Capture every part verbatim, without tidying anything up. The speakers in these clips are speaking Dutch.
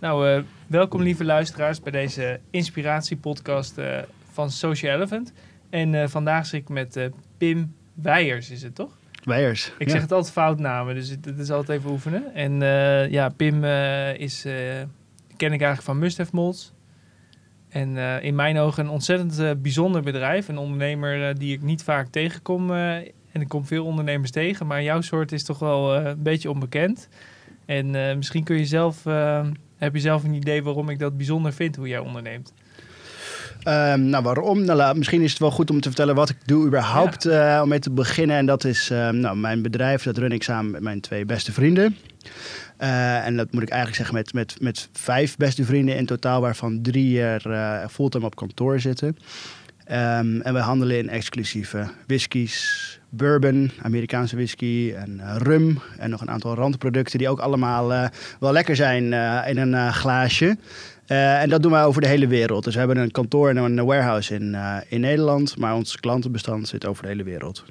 Nou, uh, welkom lieve luisteraars bij deze inspiratiepodcast uh, van Social Elephant. En uh, vandaag zit ik met uh, Pim Weiers, is het toch? Weiers. Ik ja. zeg het altijd fout namen, dus dat is altijd even oefenen. En uh, ja, Pim uh, is, uh, ken ik eigenlijk van MustHaveMods. En uh, in mijn ogen een ontzettend uh, bijzonder bedrijf. Een ondernemer uh, die ik niet vaak tegenkom. Uh, en ik kom veel ondernemers tegen, maar jouw soort is toch wel uh, een beetje onbekend. En uh, misschien kun je zelf, uh, heb je zelf een idee waarom ik dat bijzonder vind, hoe jij onderneemt. Um, nou, waarom? Nou, misschien is het wel goed om te vertellen wat ik doe überhaupt, ja. uh, om mee te beginnen. En dat is uh, nou, mijn bedrijf, dat run ik samen met mijn twee beste vrienden. Uh, en dat moet ik eigenlijk zeggen met, met, met vijf beste vrienden in totaal, waarvan drie er uh, fulltime op kantoor zitten. Um, en wij handelen in exclusieve whiskies, bourbon, Amerikaanse whisky en uh, rum. En nog een aantal randproducten die ook allemaal uh, wel lekker zijn uh, in een uh, glaasje. Uh, en dat doen wij over de hele wereld. Dus we hebben een kantoor en een warehouse in, uh, in Nederland. Maar ons klantenbestand zit over de hele wereld.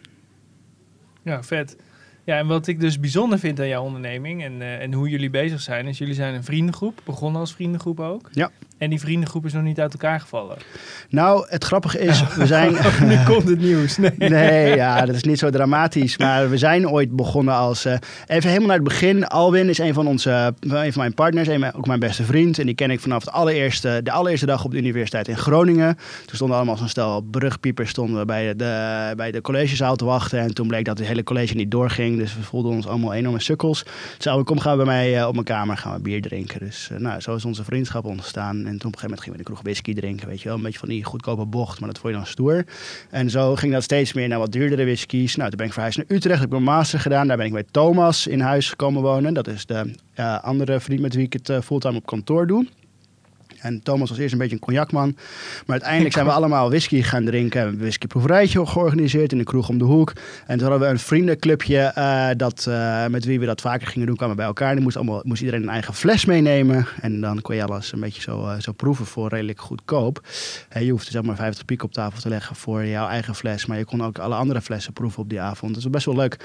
Ja, vet. Ja, en wat ik dus bijzonder vind aan jouw onderneming en, uh, en hoe jullie bezig zijn, is jullie zijn een vriendengroep, begonnen als vriendengroep ook. Ja. En die vriendengroep is nog niet uit elkaar gevallen. Nou, het grappige is, we zijn... Nu komt het nieuws. Nee. nee, ja, dat is niet zo dramatisch. Maar we zijn ooit begonnen als... Uh, even helemaal naar het begin. Alwin is een van onze, een van mijn partners, een, ook mijn beste vriend. En die ken ik vanaf het allereerste, de allereerste dag op de universiteit in Groningen. Toen stonden allemaal zo'n stel brugpiepers stonden bij de, bij de collegezaal te wachten. En toen bleek dat het hele college niet doorging. Dus we voelden ons allemaal enorme sukkels. Zouden we kom gaan bij mij uh, op mijn kamer, gaan we bier drinken. Dus uh, nou, zo is onze vriendschap ontstaan. En toen op een gegeven moment gingen we de kroeg whisky drinken, weet je wel. Een beetje van die goedkope bocht, maar dat vond je dan stoer. En zo ging dat steeds meer naar wat duurdere whiskies. Nou, toen ben ik verhuisd naar Utrecht, heb ik mijn master gedaan. Daar ben ik bij Thomas in huis komen wonen. Dat is de uh, andere vriend met wie ik het uh, fulltime op kantoor doe. En Thomas was eerst een beetje een cognacman. Maar uiteindelijk zijn we allemaal whisky gaan drinken. We hebben een whiskyproeverijtje georganiseerd in de kroeg om de hoek. En toen hadden we een vriendenclubje uh, dat, uh, met wie we dat vaker gingen doen. Kwamen bij elkaar. Dan moest, allemaal, moest iedereen een eigen fles meenemen. En dan kon je alles een beetje zo, uh, zo proeven voor redelijk goedkoop. Uh, je hoefde zeg maar vijftig piek op tafel te leggen voor jouw eigen fles. Maar je kon ook alle andere flessen proeven op die avond. Dat was best wel leuk.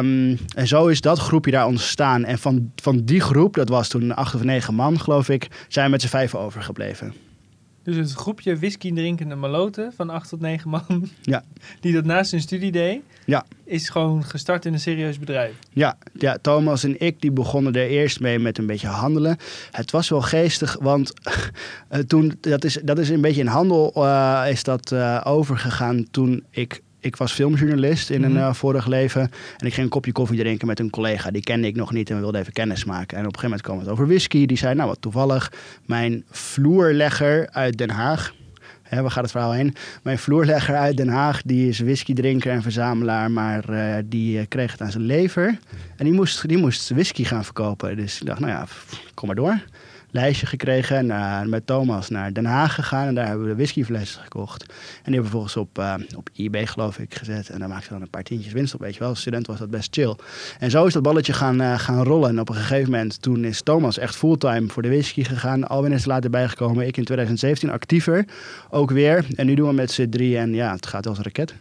Um, en zo is dat groepje daar ontstaan. En van, van die groep, dat was toen acht of negen man geloof ik, zijn we met vijf overgebleven. Dus het groepje whisky drinkende maloten van acht tot negen man, ja, die dat naast hun studie deed, ja, is gewoon gestart in een serieus bedrijf. Ja, ja, Thomas en ik die begonnen er eerst mee met een beetje handelen. Het was wel geestig, want uh, toen dat is dat is een beetje in handel uh, is dat uh, overgegaan toen ik Ik was filmjournalist in een mm. uh, vorig leven. En ik ging een kopje koffie drinken met een collega. Die kende ik nog niet en we wilden even kennis maken. En op een gegeven moment kwam het over whisky. Die zei, nou wat toevallig, mijn vloerlegger uit Den Haag. Hè, waar gaat het verhaal heen? Mijn vloerlegger uit Den Haag, die is whiskydrinker en verzamelaar. Maar uh, die uh, kreeg het aan zijn lever. En die moest, die moest whisky gaan verkopen. Dus ik dacht, nou ja, pff, kom maar door. Lijstje gekregen, naar, met Thomas naar Den Haag gegaan en daar hebben we de whiskyflessen gekocht. En die hebben we vervolgens op, uh, op eBay geloof ik gezet en daar maakten we dan een paar tientjes winst op, weet je wel. Als student was dat best chill. En zo is dat balletje gaan, uh, gaan rollen en op een gegeven moment toen is Thomas echt fulltime voor de whisky gegaan. Alwin is er later bijgekomen, ik in twintig zeventien actiever ook weer en nu doen we met z'n drie en ja, het gaat als een raket.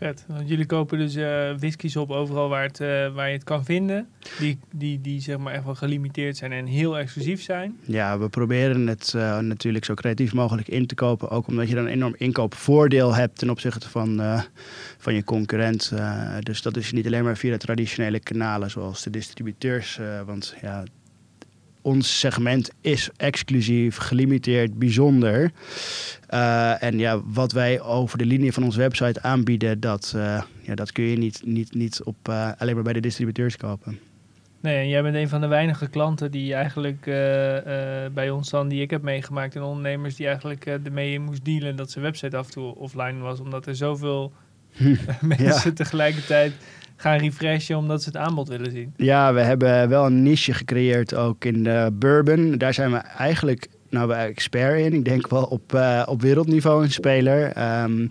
Vet, want jullie kopen dus uh, whiskies op overal waar, het, uh, waar je het kan vinden. Die, die, die zeg maar echt wel gelimiteerd zijn en heel exclusief zijn. Ja, we proberen het uh, natuurlijk zo creatief mogelijk in te kopen. Ook omdat je dan een enorm inkoopvoordeel hebt ten opzichte van, uh, van je concurrent. Uh, dus dat is niet alleen maar via de traditionele kanalen zoals de distributeurs. Uh, want ja, ons segment is exclusief, gelimiteerd, bijzonder. Uh, en ja, wat wij over de linie van onze website aanbieden, dat, uh, ja, dat kun je niet, niet, niet op, uh, alleen maar bij de distributeurs kopen. Nee, en jij bent een van de weinige klanten die eigenlijk uh, uh, bij ons dan, die ik heb meegemaakt, en ondernemers die eigenlijk uh, ermee moest dealen dat zijn website af en toe offline was, omdat er zoveel hm, mensen ja. tegelijkertijd gaan refreshen omdat ze het aanbod willen zien. Ja, we hebben wel een niche gecreëerd ook in de bourbon. Daar zijn we eigenlijk nou, expert in. Ik denk wel op, uh, op wereldniveau een speler. Um,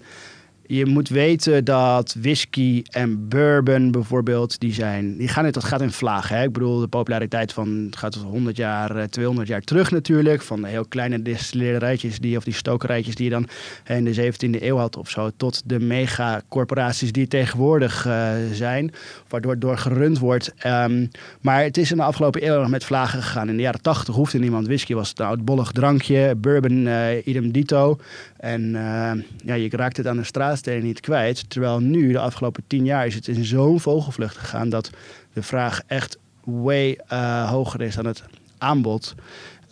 Je moet weten dat whisky en bourbon bijvoorbeeld, die zijn... Die gaan het, dat gaat in vlagen. Hè? Ik bedoel, de populariteit van... Het gaat tot honderd jaar, tweehonderd jaar terug natuurlijk. Van de heel kleine distillerijtjes die... Of die stokerijtjes die je dan in de zeventiende eeuw had of zo. Tot de megacorporaties die tegenwoordig uh, zijn. Waardoor het door gerund wordt. Um, maar het is in de afgelopen eeuw nog met vlagen gegaan. In de jaren tachtig hoefde niemand whisky. Was het een oudbollig drankje. Bourbon uh, idem dito. En uh, ja, je raakt het aan de straatstenen niet kwijt. Terwijl nu, de afgelopen tien jaar, is het in zo'n vogelvlucht gegaan... dat de vraag echt way uh, hoger is dan het aanbod.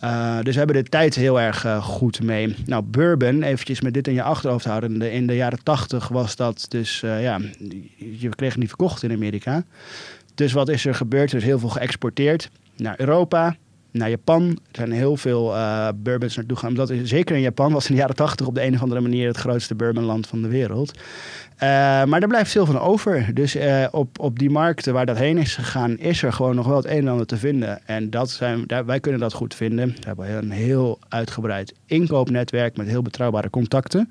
Uh, dus we hebben de tijd heel erg uh, goed mee. Nou, bourbon, eventjes met dit in je achterhoofd houden. De, in de jaren tachtig was dat dus... Uh, ja, je kreeg het niet verkocht in Amerika. Dus wat is er gebeurd? Er is heel veel geëxporteerd naar Europa... Naar Japan, er zijn heel veel uh, bourbons naartoe gaan. Omdat, zeker in Japan was in de jaren tachtig op de een of andere manier het grootste bourbonland van de wereld. Uh, maar daar blijft veel van over. Dus uh, op, op die markten waar dat heen is gegaan, is er gewoon nog wel het een en ander te vinden. En dat zijn, daar, wij kunnen dat goed vinden. We hebben een heel uitgebreid inkoopnetwerk met heel betrouwbare contacten.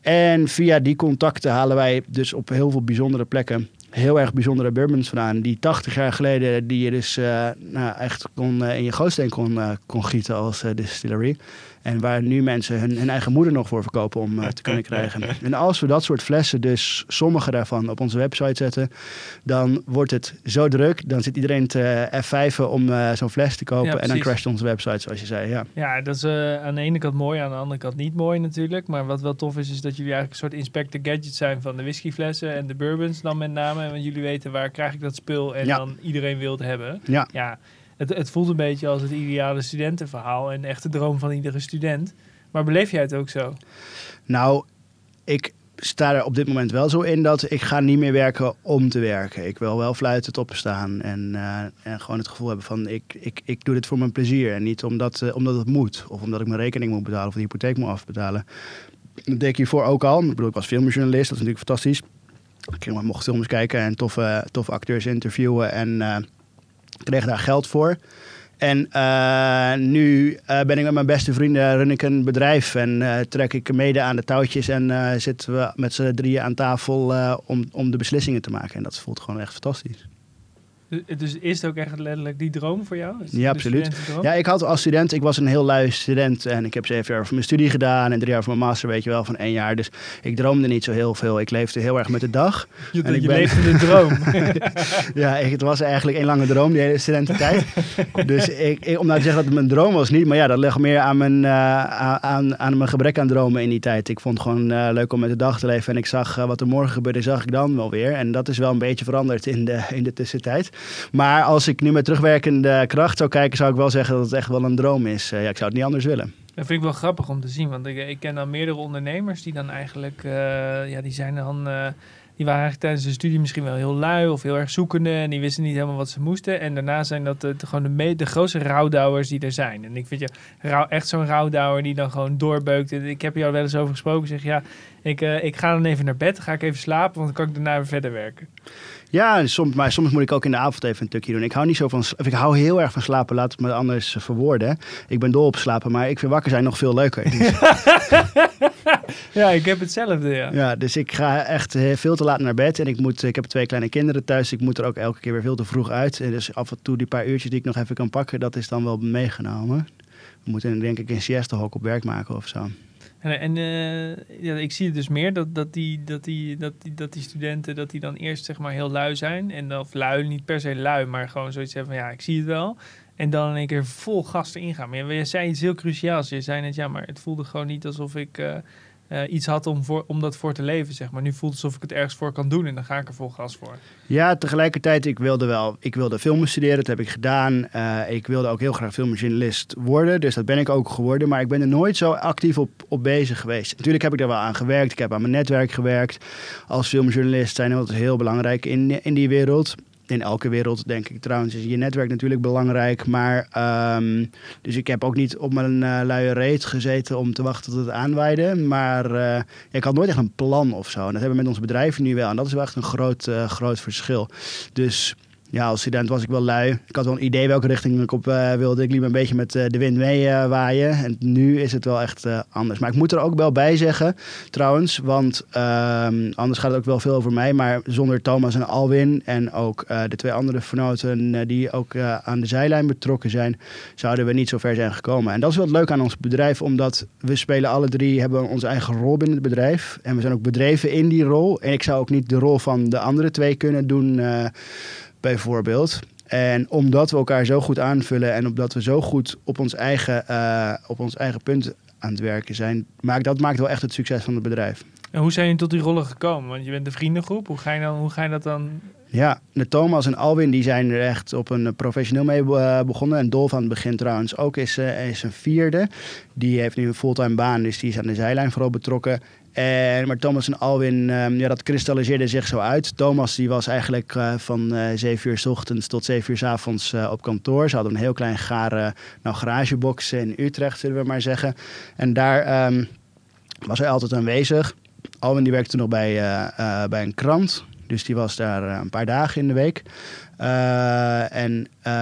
En via die contacten halen wij dus op heel veel bijzondere plekken... heel erg bijzondere bourbons vandaan. Die tachtig jaar geleden die je dus uh, nou, echt kon, uh, in je gootsteen kon, uh, kon gieten als uh, distillery. En waar nu mensen hun, hun eigen moeder nog voor verkopen om uh, te kunnen krijgen. En als we dat soort flessen, dus sommige daarvan, op onze website zetten... dan wordt het zo druk. Dan zit iedereen te F vijf'en om uh, zo'n fles te kopen. Ja, en dan crasht onze website, zoals je zei. Ja, ja dat is uh, aan de ene kant mooi, aan de andere kant niet mooi natuurlijk. Maar wat wel tof is, is dat jullie eigenlijk een soort Inspector Gadget zijn... van de whiskyflessen en de bourbons dan met name. Want jullie weten, waar krijg ik dat spul en ja. dan iedereen wil het hebben. Ja. ja. Het, het voelt een beetje als het ideale studentenverhaal en echt de droom van iedere student. Maar beleef jij het ook zo? Nou, ik sta er op dit moment wel zo in dat ik ga niet meer werken om te werken. Ik wil wel fluitend opstaan en, uh, en gewoon het gevoel hebben van ik, ik, ik doe dit voor mijn plezier. En niet omdat, uh, omdat het moet of omdat ik mijn rekening moet betalen of de hypotheek moet afbetalen. Dat deed ik hiervoor ook al. Ik bedoel, ik was filmjournalist, dat is natuurlijk fantastisch. Ik mocht films kijken en toffe, toffe acteurs interviewen en... Uh, Ik kreeg daar geld voor. En uh, nu uh, ben ik met mijn beste vrienden, run ik een bedrijf. En uh, trek ik mede aan de touwtjes. En uh, zitten we met z'n drieën aan tafel uh, om, om de beslissingen te maken. En dat voelt gewoon echt fantastisch. Dus is het ook echt letterlijk die droom voor jou? Ja, absoluut. Ja, ik had als student, ik was een heel lui student. En ik heb zeven jaar voor mijn studie gedaan en drie jaar voor mijn master, weet je wel, van één jaar. Dus ik droomde niet zo heel veel. Ik leefde heel erg met de dag. Je, en ik je ben... leefde de droom. Ja, het was eigenlijk één lange droom, die hele studententijd. Dus ik, ik, om nou te zeggen dat het mijn droom was niet, maar ja, dat lag meer aan mijn, uh, aan, aan mijn gebrek aan dromen in die tijd. Ik vond het gewoon uh, leuk om met de dag te leven. En ik zag uh, wat er morgen gebeurde, zag ik dan wel weer. En dat is wel een beetje veranderd in de, in de tussentijd. Maar als ik nu met terugwerkende kracht zou kijken... zou ik wel zeggen dat het echt wel een droom is. Uh, ja, ik zou het niet anders willen. Dat vind ik wel grappig om te zien. Want ik, ik ken dan meerdere ondernemers die dan eigenlijk... Uh, ja, die zijn dan... Uh, die waren eigenlijk tijdens hun studie misschien wel heel lui... of heel erg zoekende. En die wisten niet helemaal wat ze moesten. En daarna zijn dat de, de, gewoon de, me, de grootste rouwdouwers die er zijn. En ik vind je rauw, echt zo'n rouwdouwer die dan gewoon doorbeukt. Ik heb hier al wel eens over gesproken. Zeg ja, ik, uh, ik ga dan even naar bed. Ga ik even slapen, want dan kan ik daarna weer verder werken. Ja, soms, maar soms moet ik ook in de avond even een tukje doen. Ik hou niet zo van, of ik hou heel erg van slapen, laat het me anders verwoorden. Ik ben dol op slapen, maar ik vind wakker zijn nog veel leuker. Dus. Ja, ik heb hetzelfde, ja. Ja, dus ik ga echt veel te laat naar bed en ik, moet, ik heb twee kleine kinderen thuis. Ik moet er ook elke keer weer veel te vroeg uit. En dus af en toe die paar uurtjes die ik nog even kan pakken, dat is dan wel meegenomen. We moeten denk ik een siestehok op werk maken of zo. En, en uh, ja, ik zie het dus meer dat, dat, die, dat, die, dat, die, dat die studenten dat die dan eerst zeg maar heel lui zijn. En, of lui, niet per se lui, maar gewoon zoiets hebben van ja, ik zie het wel. En dan in één keer vol gas erin gaan. Maar je zei iets heel cruciaals. Je zei net, ja, maar het voelde gewoon niet alsof ik uh, uh, iets had om, voor, om dat voor te leven, zeg maar. Nu voelt het alsof ik het ergens voor kan doen en dan ga ik er vol gas voor. Ja, tegelijkertijd, ik wilde wel. Ik wilde filmen studeren, dat heb ik gedaan. Uh, ik wilde ook heel graag filmjournalist worden, dus dat ben ik ook geworden. Maar ik ben er nooit zo actief op, op bezig geweest. Natuurlijk heb ik daar wel aan gewerkt. Ik heb aan mijn netwerk gewerkt. Als filmjournalist zijn dat heel belangrijk in, in die wereld. In elke wereld, denk ik trouwens, is je netwerk natuurlijk belangrijk. Maar um, dus ik heb ook niet op mijn uh, luie reet gezeten om te wachten tot het aanwaaide. Maar uh, ik had nooit echt een plan of zo. En dat hebben we met ons bedrijf nu wel. En dat is wel echt een groot, uh, groot verschil. Dus Ja, als student was ik wel lui. Ik had wel een idee welke richting ik op uh, wilde. Ik liep een beetje met uh, de wind mee uh, waaien. En nu is het wel echt uh, anders. Maar ik moet er ook wel bij zeggen, trouwens. Want uh, anders gaat het ook wel veel over mij. Maar zonder Thomas en Alwin en ook uh, de twee andere vernoten uh, die ook uh, aan de zijlijn betrokken zijn, zouden we niet zo ver zijn gekomen. En dat is wel leuk aan ons bedrijf. Omdat we spelen alle drie, hebben onze eigen rol binnen het bedrijf. En we zijn ook bedreven in die rol. En ik zou ook niet de rol van de andere twee kunnen doen, uh, bijvoorbeeld. En omdat we elkaar zo goed aanvullen en omdat we zo goed op ons eigen, uh, op ons eigen punt aan het werken zijn, maakt, dat maakt wel echt het succes van het bedrijf. En hoe zijn jullie tot die rollen gekomen? Want je bent de vriendengroep. Hoe ga je, dan, hoe ga je dat dan... Ja, de Thomas en Alwin die zijn er echt op een professioneel mee begonnen. En Dolf aan het begin trouwens ook is, uh, is een vierde. Die heeft nu een fulltime baan, dus die is aan de zijlijn vooral betrokken. En, maar Thomas en Alwin, um, ja, dat kristalliseerde zich zo uit. Thomas die was eigenlijk uh, van uh, zeven uur 's ochtends tot zeven uur 's avonds uh, op kantoor. Ze hadden een heel klein gare nou, garagebox in Utrecht, zullen we maar zeggen. En daar um, was hij altijd aanwezig. Alwin die werkte nog bij, uh, uh, bij een krant. Dus die was daar een paar dagen in de week. Uh, en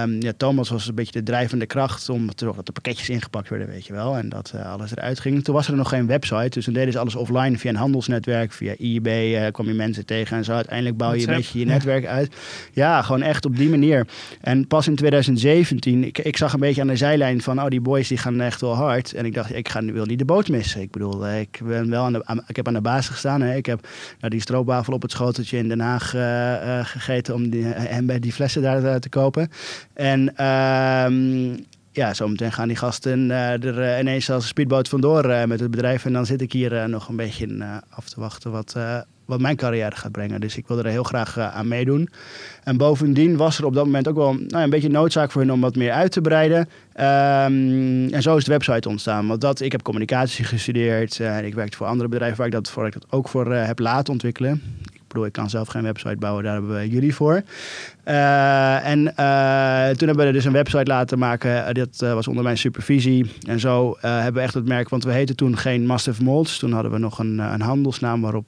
um, ja, Thomas was een beetje de drijvende kracht om te zorgen dat de pakketjes ingepakt werden, weet je wel. En dat uh, alles eruit ging. Toen was er nog geen website, dus toen deden ze alles offline via een handelsnetwerk, via eBay. Uh, kwam je mensen tegen en zo. Uiteindelijk bouw je WhatsApp. Een beetje je netwerk uit. Ja, gewoon echt op die manier. En pas in twintig zeventien, ik, ik zag een beetje aan de zijlijn van, oh, die boys die gaan echt wel hard. En ik dacht, ik ga, wil niet de boot missen. Ik bedoel, ik, ben wel aan de, aan, ik heb aan de baas gestaan. Hè. Ik heb nou, die stroopwafel op het schoteltje in Den Haag uh, uh, gegeten om die, uh, en bij die flessen daar te kopen. En uh, ja, zometeen gaan die gasten uh, er uh, ineens als een speedboot vandoor uh, met het bedrijf. En dan zit ik hier uh, nog een beetje in, uh, af te wachten wat, uh, wat mijn carrière gaat brengen. Dus ik wil er heel graag uh, aan meedoen. En bovendien was er op dat moment ook wel nou, een beetje noodzaak voor hen om wat meer uit te breiden. Um, en zo is de website ontstaan. Want dat, ik heb communicatie gestudeerd. Uh, ik werkte voor andere bedrijven waar ik dat, voor, ik dat ook voor uh, heb laten ontwikkelen. Ik bedoel, ik kan zelf geen website bouwen, daar hebben jullie voor. Uh, en uh, toen hebben we dus een website laten maken. Uh, dat uh, was onder mijn supervisie. En zo uh, hebben we echt het merk, want we heten toen geen MustHaveMods. Toen hadden we nog een, een handelsnaam waarop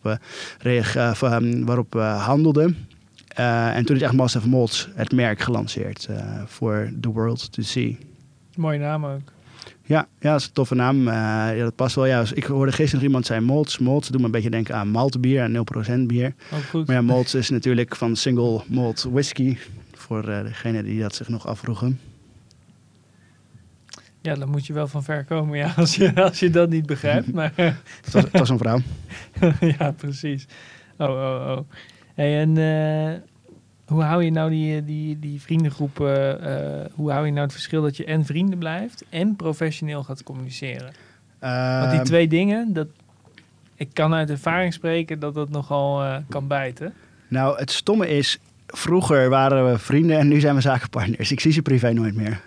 we uh, waarop, uh, handelden. Uh, en toen is echt MustHaveMods het merk gelanceerd voor uh, the world to see. Mooie naam ook. Ja, ja, dat is een toffe naam. Uh, ja, dat past wel. Ja, dus ik hoorde gisteren iemand zei molts. Molts doet me een beetje denken aan maltbier, aan nul procent bier. Oh, goed. Maar ja, molts is natuurlijk van single malt whisky. Voor uh, degene die dat zich nog afvroegen. Ja, dan moet je wel van ver komen ja, als, je, als je dat niet begrijpt. Maar het, was, het was een vrouw. Ja, precies. Oh, oh, oh. Hey, en uh, hoe hou je nou die, die, die vriendengroepen, uh, hoe hou je nou het verschil dat je en vrienden blijft en professioneel gaat communiceren? Uh, Want die twee dingen, dat, ik kan uit ervaring spreken dat dat nogal uh, kan bijten. Nou, het stomme is, vroeger waren we vrienden en nu zijn we zakenpartners. Ik zie ze privé nooit meer.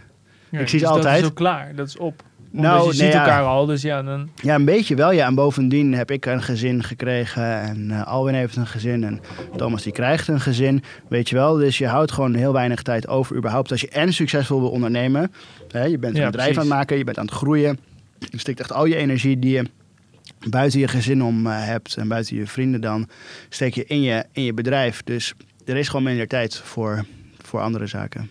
Ja, ik zie dus ze altijd. Dat is al klaar, dat is op. Omdat nou, je ziet nee, elkaar ja. al, dus ja, dan... Ja, een beetje wel, ja. En bovendien heb ik een gezin gekregen en uh, Alwin heeft een gezin en Thomas die krijgt een gezin. Weet je wel, dus je houdt gewoon heel weinig tijd over überhaupt. Als je en succesvol wil ondernemen, hè, je bent een ja, bedrijf precies. aan het maken, je bent aan het groeien. Je steekt echt al je energie die je buiten je gezin om uh, hebt en buiten je vrienden dan, steek je in je, in je bedrijf. Dus er is gewoon minder tijd voor, voor andere zaken.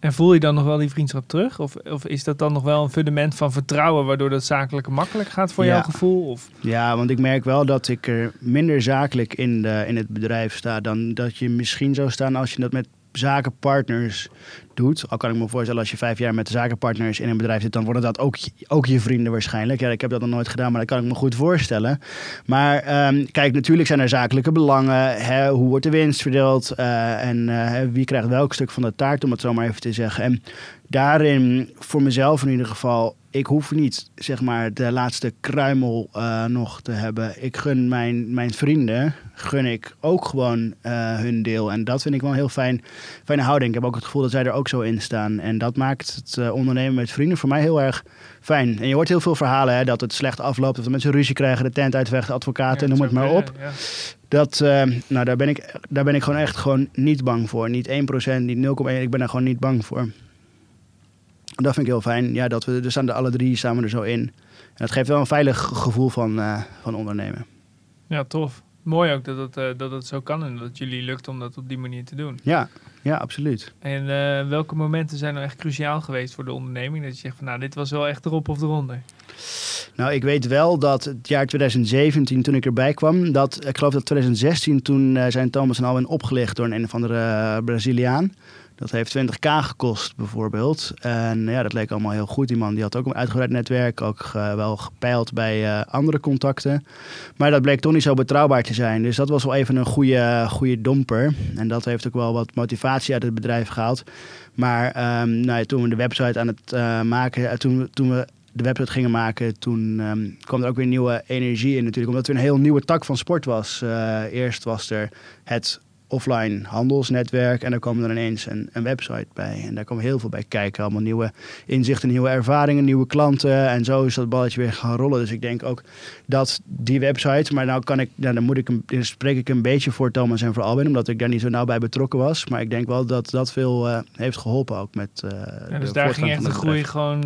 En voel je dan nog wel die vriendschap terug? Of, of is dat dan nog wel een fundament van vertrouwen, waardoor dat zakelijke makkelijk gaat voor ja. jouw gevoel? Of? Ja, want ik merk wel dat ik er minder zakelijk in, de, in het bedrijf sta dan dat je misschien zou staan als je dat met zakenpartners doet. Al kan ik me voorstellen, als je vijf jaar met zakenpartners in een bedrijf zit, dan worden dat ook, ook je vrienden waarschijnlijk. Ja, ik heb dat nog nooit gedaan, maar dat kan ik me goed voorstellen. Maar um, kijk, natuurlijk zijn er zakelijke belangen. Hè, hoe wordt de winst verdeeld? Uh, en uh, wie krijgt welk stuk van de taart, om het zo maar even te zeggen. En daarin, voor mezelf in ieder geval, ik hoef niet, zeg maar, de laatste kruimel uh, nog te hebben. Ik gun mijn, mijn vrienden, gun ik ook gewoon uh, hun deel. En dat vind ik wel een heel fijn, fijne houding. Ik heb ook het gevoel dat zij er ook zo in staan. En dat maakt het uh, ondernemen met vrienden voor mij heel erg fijn. En je hoort heel veel verhalen, hè, dat het slecht afloopt, of dat mensen ruzie krijgen, de tent uitvechten, advocaten, ja, noem het maar bij, op. Ja. Dat, uh, nou, daar ben ik, daar ben ik gewoon echt gewoon niet bang voor. Niet één procent, niet nul komma één, ik ben daar gewoon niet bang voor. Dat vind ik heel fijn. Ja, dat we dus aan de alle drie samen er zo in. En dat geeft wel een veilig gevoel van, uh, van ondernemen. Ja, tof. mooi ook dat het, uh, dat het zo kan en dat het jullie lukt om dat op die manier te doen. Ja, ja, absoluut. En uh, welke momenten zijn nou echt cruciaal geweest voor de onderneming? Dat je zegt van nou, dit was wel echt erop of eronder. Nou, ik weet wel dat het jaar twintig zeventien, toen ik erbij kwam, dat ik geloof dat twintig zestien, toen uh, zijn Thomas en Alwin opgelicht door een, een of andere uh, Braziliaan. Dat heeft twintigduizend gekost bijvoorbeeld. En ja, dat leek allemaal heel goed. Die man die had ook een uitgebreid netwerk. Ook uh, wel gepeild bij uh, andere contacten. Maar dat bleek toch niet zo betrouwbaar te zijn. Dus dat was wel even een goede, goede domper. En dat heeft ook wel wat motivatie uit het bedrijf gehaald. Maar um, nou ja, toen we de website aan het uh, maken... Toen, toen we de website gingen maken, toen um, kwam er ook weer nieuwe energie in natuurlijk. Omdat het weer een heel nieuwe tak van sport was. Uh, eerst was er het offline handelsnetwerk en daar kwam er ineens een, een website bij. En daar kwam heel veel bij kijken. Allemaal nieuwe inzichten, nieuwe ervaringen, nieuwe klanten. En zo is dat balletje weer gaan rollen. Dus ik denk ook dat die website, maar nou kan ik, nou dan moet ik, dan spreek ik een beetje voor Thomas en voor Alwin, omdat ik daar niet zo nauw bij betrokken was. Maar ik denk wel dat dat veel uh, heeft geholpen ook met uh, ja, dus de daar ging echt de groei gewoon...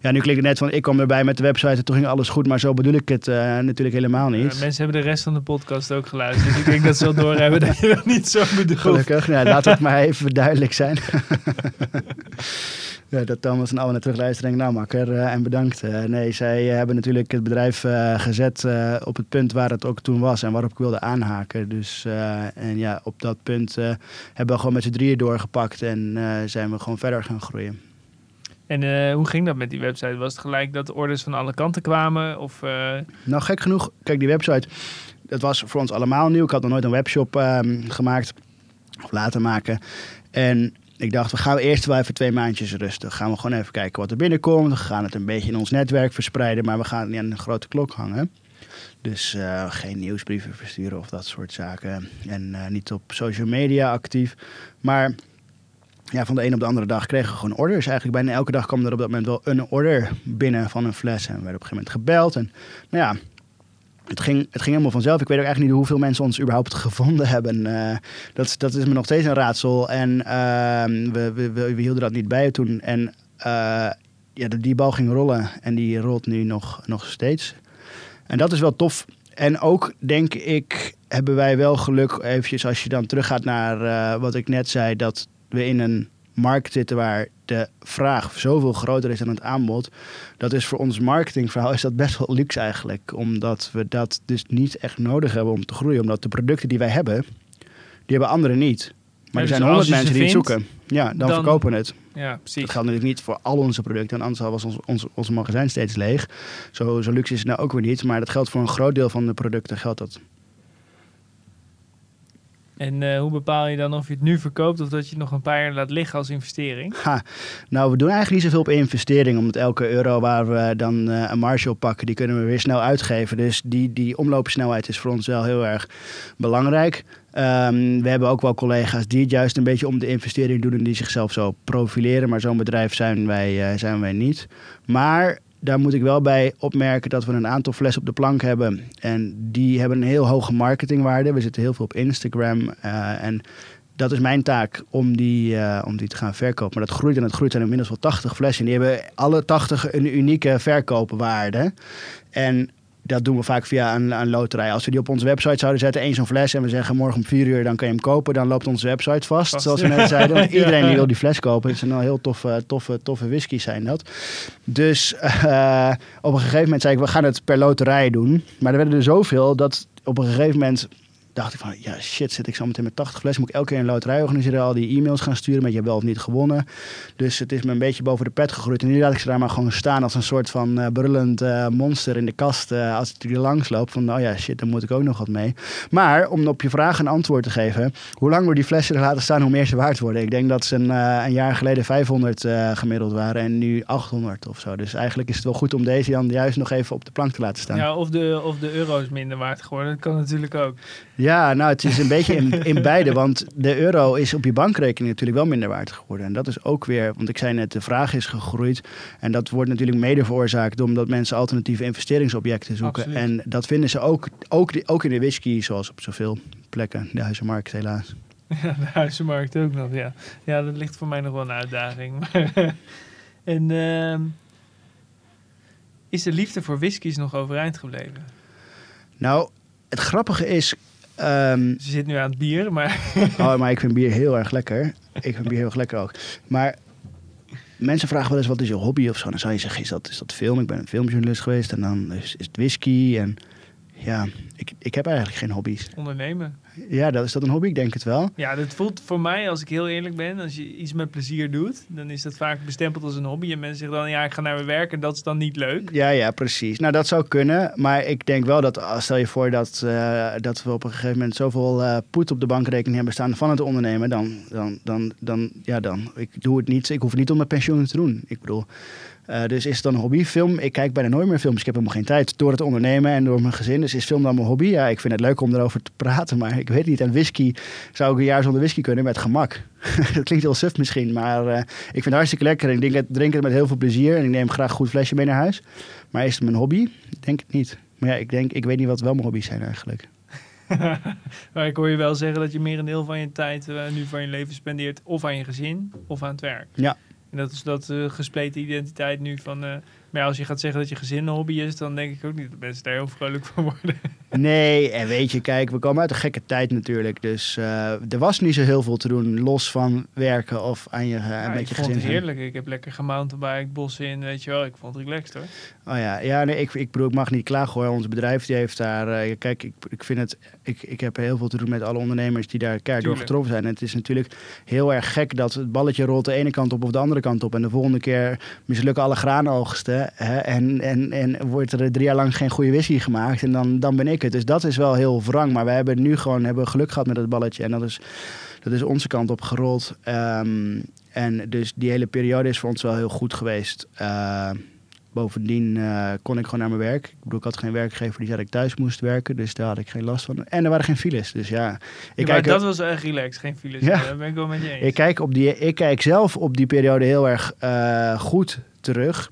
Ja, nu klinkt het net van ik kwam erbij met de website en toen ging alles goed, maar zo bedoel ik het uh, natuurlijk helemaal niet. Ja, mensen hebben de rest van de podcast ook geluisterd. Dus ik denk dat ze wel doorhebben dat je dat niet zo bedoeld. Gelukkig. Nou, laat het maar even duidelijk zijn. Ja, dat Thomas en Alwin naar terugluisteren en denk, nou makker, uh, en bedankt. Uh, nee, zij uh, hebben natuurlijk het bedrijf uh, gezet uh, op het punt waar het ook toen was en waarop ik wilde aanhaken. Dus uh, en ja, op dat punt uh, hebben we gewoon met z'n drieën doorgepakt en uh, zijn we gewoon verder gaan groeien. En uh, hoe ging dat met die website? Was het gelijk dat de orders van alle kanten kwamen? Of, uh... Nou, gek genoeg, kijk, die website... Het was voor ons allemaal nieuw. Ik had nog nooit een webshop uh, gemaakt of laten maken. En ik dacht, we gaan eerst wel even twee maandjes rustig. Gaan we gewoon even kijken wat er binnenkomt. We gaan het een beetje in ons netwerk verspreiden. Maar we gaan het niet aan een grote klok hangen. Dus uh, geen nieuwsbrieven versturen of dat soort zaken. En uh, niet op social media actief. Maar... Ja, van de ene op de andere dag kregen we gewoon orders. Eigenlijk bijna elke dag kwam er op dat moment wel een order binnen van een fles. En we werden op een gegeven moment gebeld. En nou ja, het ging, het ging helemaal vanzelf. Ik weet ook eigenlijk niet hoeveel mensen ons überhaupt gevonden hebben. Uh, dat, dat is me nog steeds een raadsel. En uh, we, we, we, we hielden dat niet bij toen. En uh, ja, die bal ging rollen. En die rolt nu nog, nog steeds. En dat is wel tof. En ook, denk ik, hebben wij wel geluk. Eventjes als je dan teruggaat naar uh, wat ik net zei. Dat... we in een markt zitten waar de vraag zoveel groter is dan het aanbod. Dat is voor ons marketingverhaal is dat best wel luxe eigenlijk. Omdat we dat dus niet echt nodig hebben om te groeien. Omdat de producten die wij hebben, die hebben anderen niet. Maar ja, dus er zijn honderd mensen die het zoeken. Ja, dan, dan verkopen we het. Ja, precies. Dat geldt natuurlijk niet voor al onze producten. En anders was ons, ons, ons magazijn steeds leeg. Zo, zo luxe is het nou ook weer niet. Maar dat geldt voor een groot deel van de producten. Geldt dat. En uh, hoe bepaal je dan of je het nu verkoopt of dat je het nog een paar jaar laat liggen als investering? Ha, nou, we doen eigenlijk niet zoveel op investering. Omdat elke euro waar we dan uh, een marge op pakken, die kunnen we weer snel uitgeven. Dus die, die omloopsnelheid is voor ons wel heel erg belangrijk. Um, we hebben ook wel collega's die het juist een beetje om de investering doen en die zichzelf zo profileren. Maar zo'n bedrijf zijn wij, uh, zijn wij niet. Maar... daar moet ik wel bij opmerken dat we een aantal flessen op de plank hebben. En die hebben een heel hoge marketingwaarde. We zitten heel veel op Instagram. Uh, en dat is mijn taak om die, uh, om die te gaan verkopen. Maar dat groeit en dat groeit. Er zijn inmiddels wel tachtig flessen. Die hebben alle tachtig een unieke verkoopwaarde. En dat doen we vaak via een, een loterij. Als we die op onze website zouden zetten, één zo'n fles... en we zeggen morgen om vier uur, dan kan je hem kopen... dan loopt onze website vast, vast. Zoals we net zeiden. Want iedereen ja. die wil die fles kopen. Het zijn al heel toffe, toffe, toffe whiskies zijn dat. Dus uh, op een gegeven moment zei ik... we gaan het per loterij doen. Maar er werden er zoveel dat op een gegeven moment... dacht ik van, ja shit, zit ik zo meteen met tachtig flessen. Moet ik elke keer een loterij organiseren, al die e-mails gaan sturen... met je hebt wel of niet gewonnen. Dus het is me een beetje boven de pet gegroeid. En nu laat ik ze daar maar gewoon staan als een soort van uh, brullend uh, monster in de kast... Uh, als ik er langs loop, van nou ja, shit, daar moet ik ook nog wat mee. Maar om op je vraag een antwoord te geven... hoe langer die flessen er laten staan, hoe meer ze waard worden. Ik denk dat ze een, uh, een jaar geleden vijfhonderd uh, gemiddeld waren... en nu achthonderd of zo. Dus eigenlijk is het wel goed om deze dan juist nog even op de plank te laten staan. Ja, of de, of de euro is minder waard geworden, dat kan natuurlijk ook... Ja, nou, het is een beetje in, in beide. Want de euro is op je bankrekening natuurlijk wel minder waard geworden. En dat is ook weer, want ik zei net, de vraag is gegroeid. En dat wordt natuurlijk mede veroorzaakt omdat mensen alternatieve investeringsobjecten zoeken. Absoluut. En dat vinden ze ook, ook, ook in de whisky, zoals op zoveel plekken. De huizenmarkt helaas. Ja, de huizenmarkt ook nog, ja. Ja, dat ligt voor mij nog wel een uitdaging. Maar, en uh, is de liefde voor whiskies nog overeind gebleven? Nou, het grappige is... Um, Ze zit nu aan het bier, maar... oh, maar ik vind bier heel erg lekker. Ik vind bier heel erg lekker ook. Maar mensen vragen wel eens, wat is je hobby of zo? Dan zou je zeggen, is dat, is dat film? Ik ben een filmjournalist geweest. En dan is, is het whisky. En ja, ik, ik heb eigenlijk geen hobby's. Ondernemen. Ja, dat, is dat een hobby? Ik denk het wel. Ja, dat voelt voor mij, als ik heel eerlijk ben... als je iets met plezier doet... dan is dat vaak bestempeld als een hobby. En mensen zeggen dan, ja, ik ga naar mijn werk... en dat is dan niet leuk. Ja, ja, precies. Nou, dat zou kunnen. Maar ik denk wel dat... stel je voor dat, uh, dat we op een gegeven moment... zoveel uh, poet op de bankrekening hebben staan... van het ondernemen, dan... dan, dan, dan ja, dan. Ik doe het niet. Ik hoef het niet om mijn pensioen te doen. Ik bedoel... Uh, dus is het dan een hobbyfilm? Ik kijk bijna nooit meer films. Ik heb helemaal geen tijd door het ondernemen en door mijn gezin. Dus is film dan mijn hobby? Ja, ik vind het leuk om erover te praten, maar ik weet niet. En whisky zou ik een jaar zonder whisky kunnen met gemak. Dat klinkt heel suf misschien, maar uh, ik vind het hartstikke lekker. En ik drink het met heel veel plezier en ik neem graag een goed flesje mee naar huis. Maar is het mijn hobby? Ik denk het niet. Maar ja, ik, denk, ik weet niet wat wel mijn hobby's zijn eigenlijk. Maar ik hoor je wel zeggen dat je meer een deel van je tijd uh, nu van je leven spendeert... of aan je gezin of aan het werk. Ja. En dat is dat uh, gespleten identiteit nu van... Uh, maar als je gaat zeggen dat je gezin een hobby is... dan denk ik ook niet dat mensen daar heel vrolijk van worden. Nee, en weet je, kijk, we komen uit een gekke tijd natuurlijk. Dus uh, er was niet zo heel veel te doen... los van werken of aan je, uh, ja, met je gezin. Ik vond het heerlijk. Ik heb lekker gemountainbiked, bossen in, weet je wel. Ik vond het relaxed, hoor. Oh ja, ja nee, ik, ik bedoel, ik mag niet klagen, hoor. Ons bedrijf die heeft daar... Uh, kijk, ik, ik vind het... Ik, ik heb heel veel te doen met alle ondernemers... die daar keihard door getroffen zijn. En het is natuurlijk heel erg gek dat het balletje rolt... de ene kant op of de andere kant op. En de volgende keer mislukken alle graanoogsten... En, en, en wordt er drie jaar lang geen goede whisky gemaakt. En dan, dan ben ik het. Dus dat is wel heel wrang. Maar we hebben nu gewoon hebben geluk gehad met dat balletje. En dat is, dat is onze kant op gerold. Um, en dus die hele periode is voor ons wel heel goed geweest. Uh, bovendien uh, kon ik gewoon naar mijn werk. Ik bedoel, ik had geen werkgever die zei dat ik thuis moest werken. Dus daar had ik geen last van. En er waren geen files. Dus ja. Ik ja maar kijk dat op... was echt relaxed. Geen files. Ja. Daar ben ik wel met je eens. Ik kijk, op die, ik kijk zelf op die periode heel erg uh, goed terug.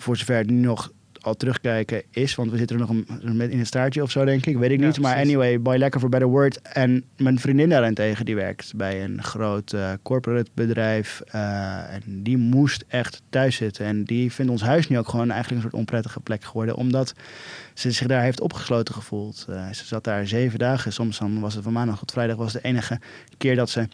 Voor zover het nu nog al terugkijken is. Want we zitten er nog een, in het staartje of zo, denk ik. Weet ik niet. Ja, maar anyway, by lack of a better word. En mijn vriendin daarentegen, die werkt bij een groot uh, corporate bedrijf. Uh, en die moest echt thuis zitten. En die vindt ons huis nu ook gewoon eigenlijk een soort onprettige plek geworden. Omdat ze zich daar heeft opgesloten gevoeld. Uh, ze zat daar zeven dagen. Soms dan was het van maandag tot vrijdag. Was de enige keer dat ze...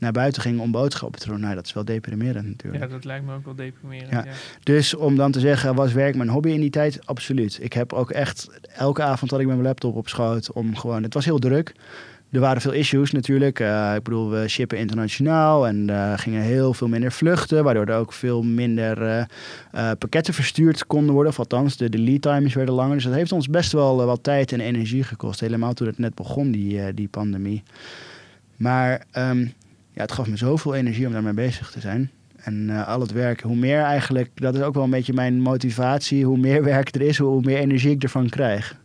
naar buiten ging om boodschappen te doen. Nou, dat is wel deprimerend natuurlijk. Ja, dat lijkt me ook wel deprimerend. Ja. Ja. Dus om dan te zeggen, was werk mijn hobby in die tijd? Absoluut. Ik heb ook echt... elke avond had ik mijn laptop op schoot om gewoon... Het was heel druk. Er waren veel issues natuurlijk. Uh, ik bedoel, we shippen internationaal en uh, gingen heel veel minder vluchten... waardoor er ook veel minder uh, uh, pakketten verstuurd konden worden. Of althans, de, de lead times werden langer. Dus dat heeft ons best wel uh, wat tijd en energie gekost. Helemaal toen het net begon, die, uh, die pandemie. Maar... Um, Ja, het gaf me zoveel energie om daarmee bezig te zijn. En uh, al het werk, hoe meer eigenlijk... Dat is ook wel een beetje mijn motivatie. Hoe meer werk er is, hoe meer energie ik ervan krijg.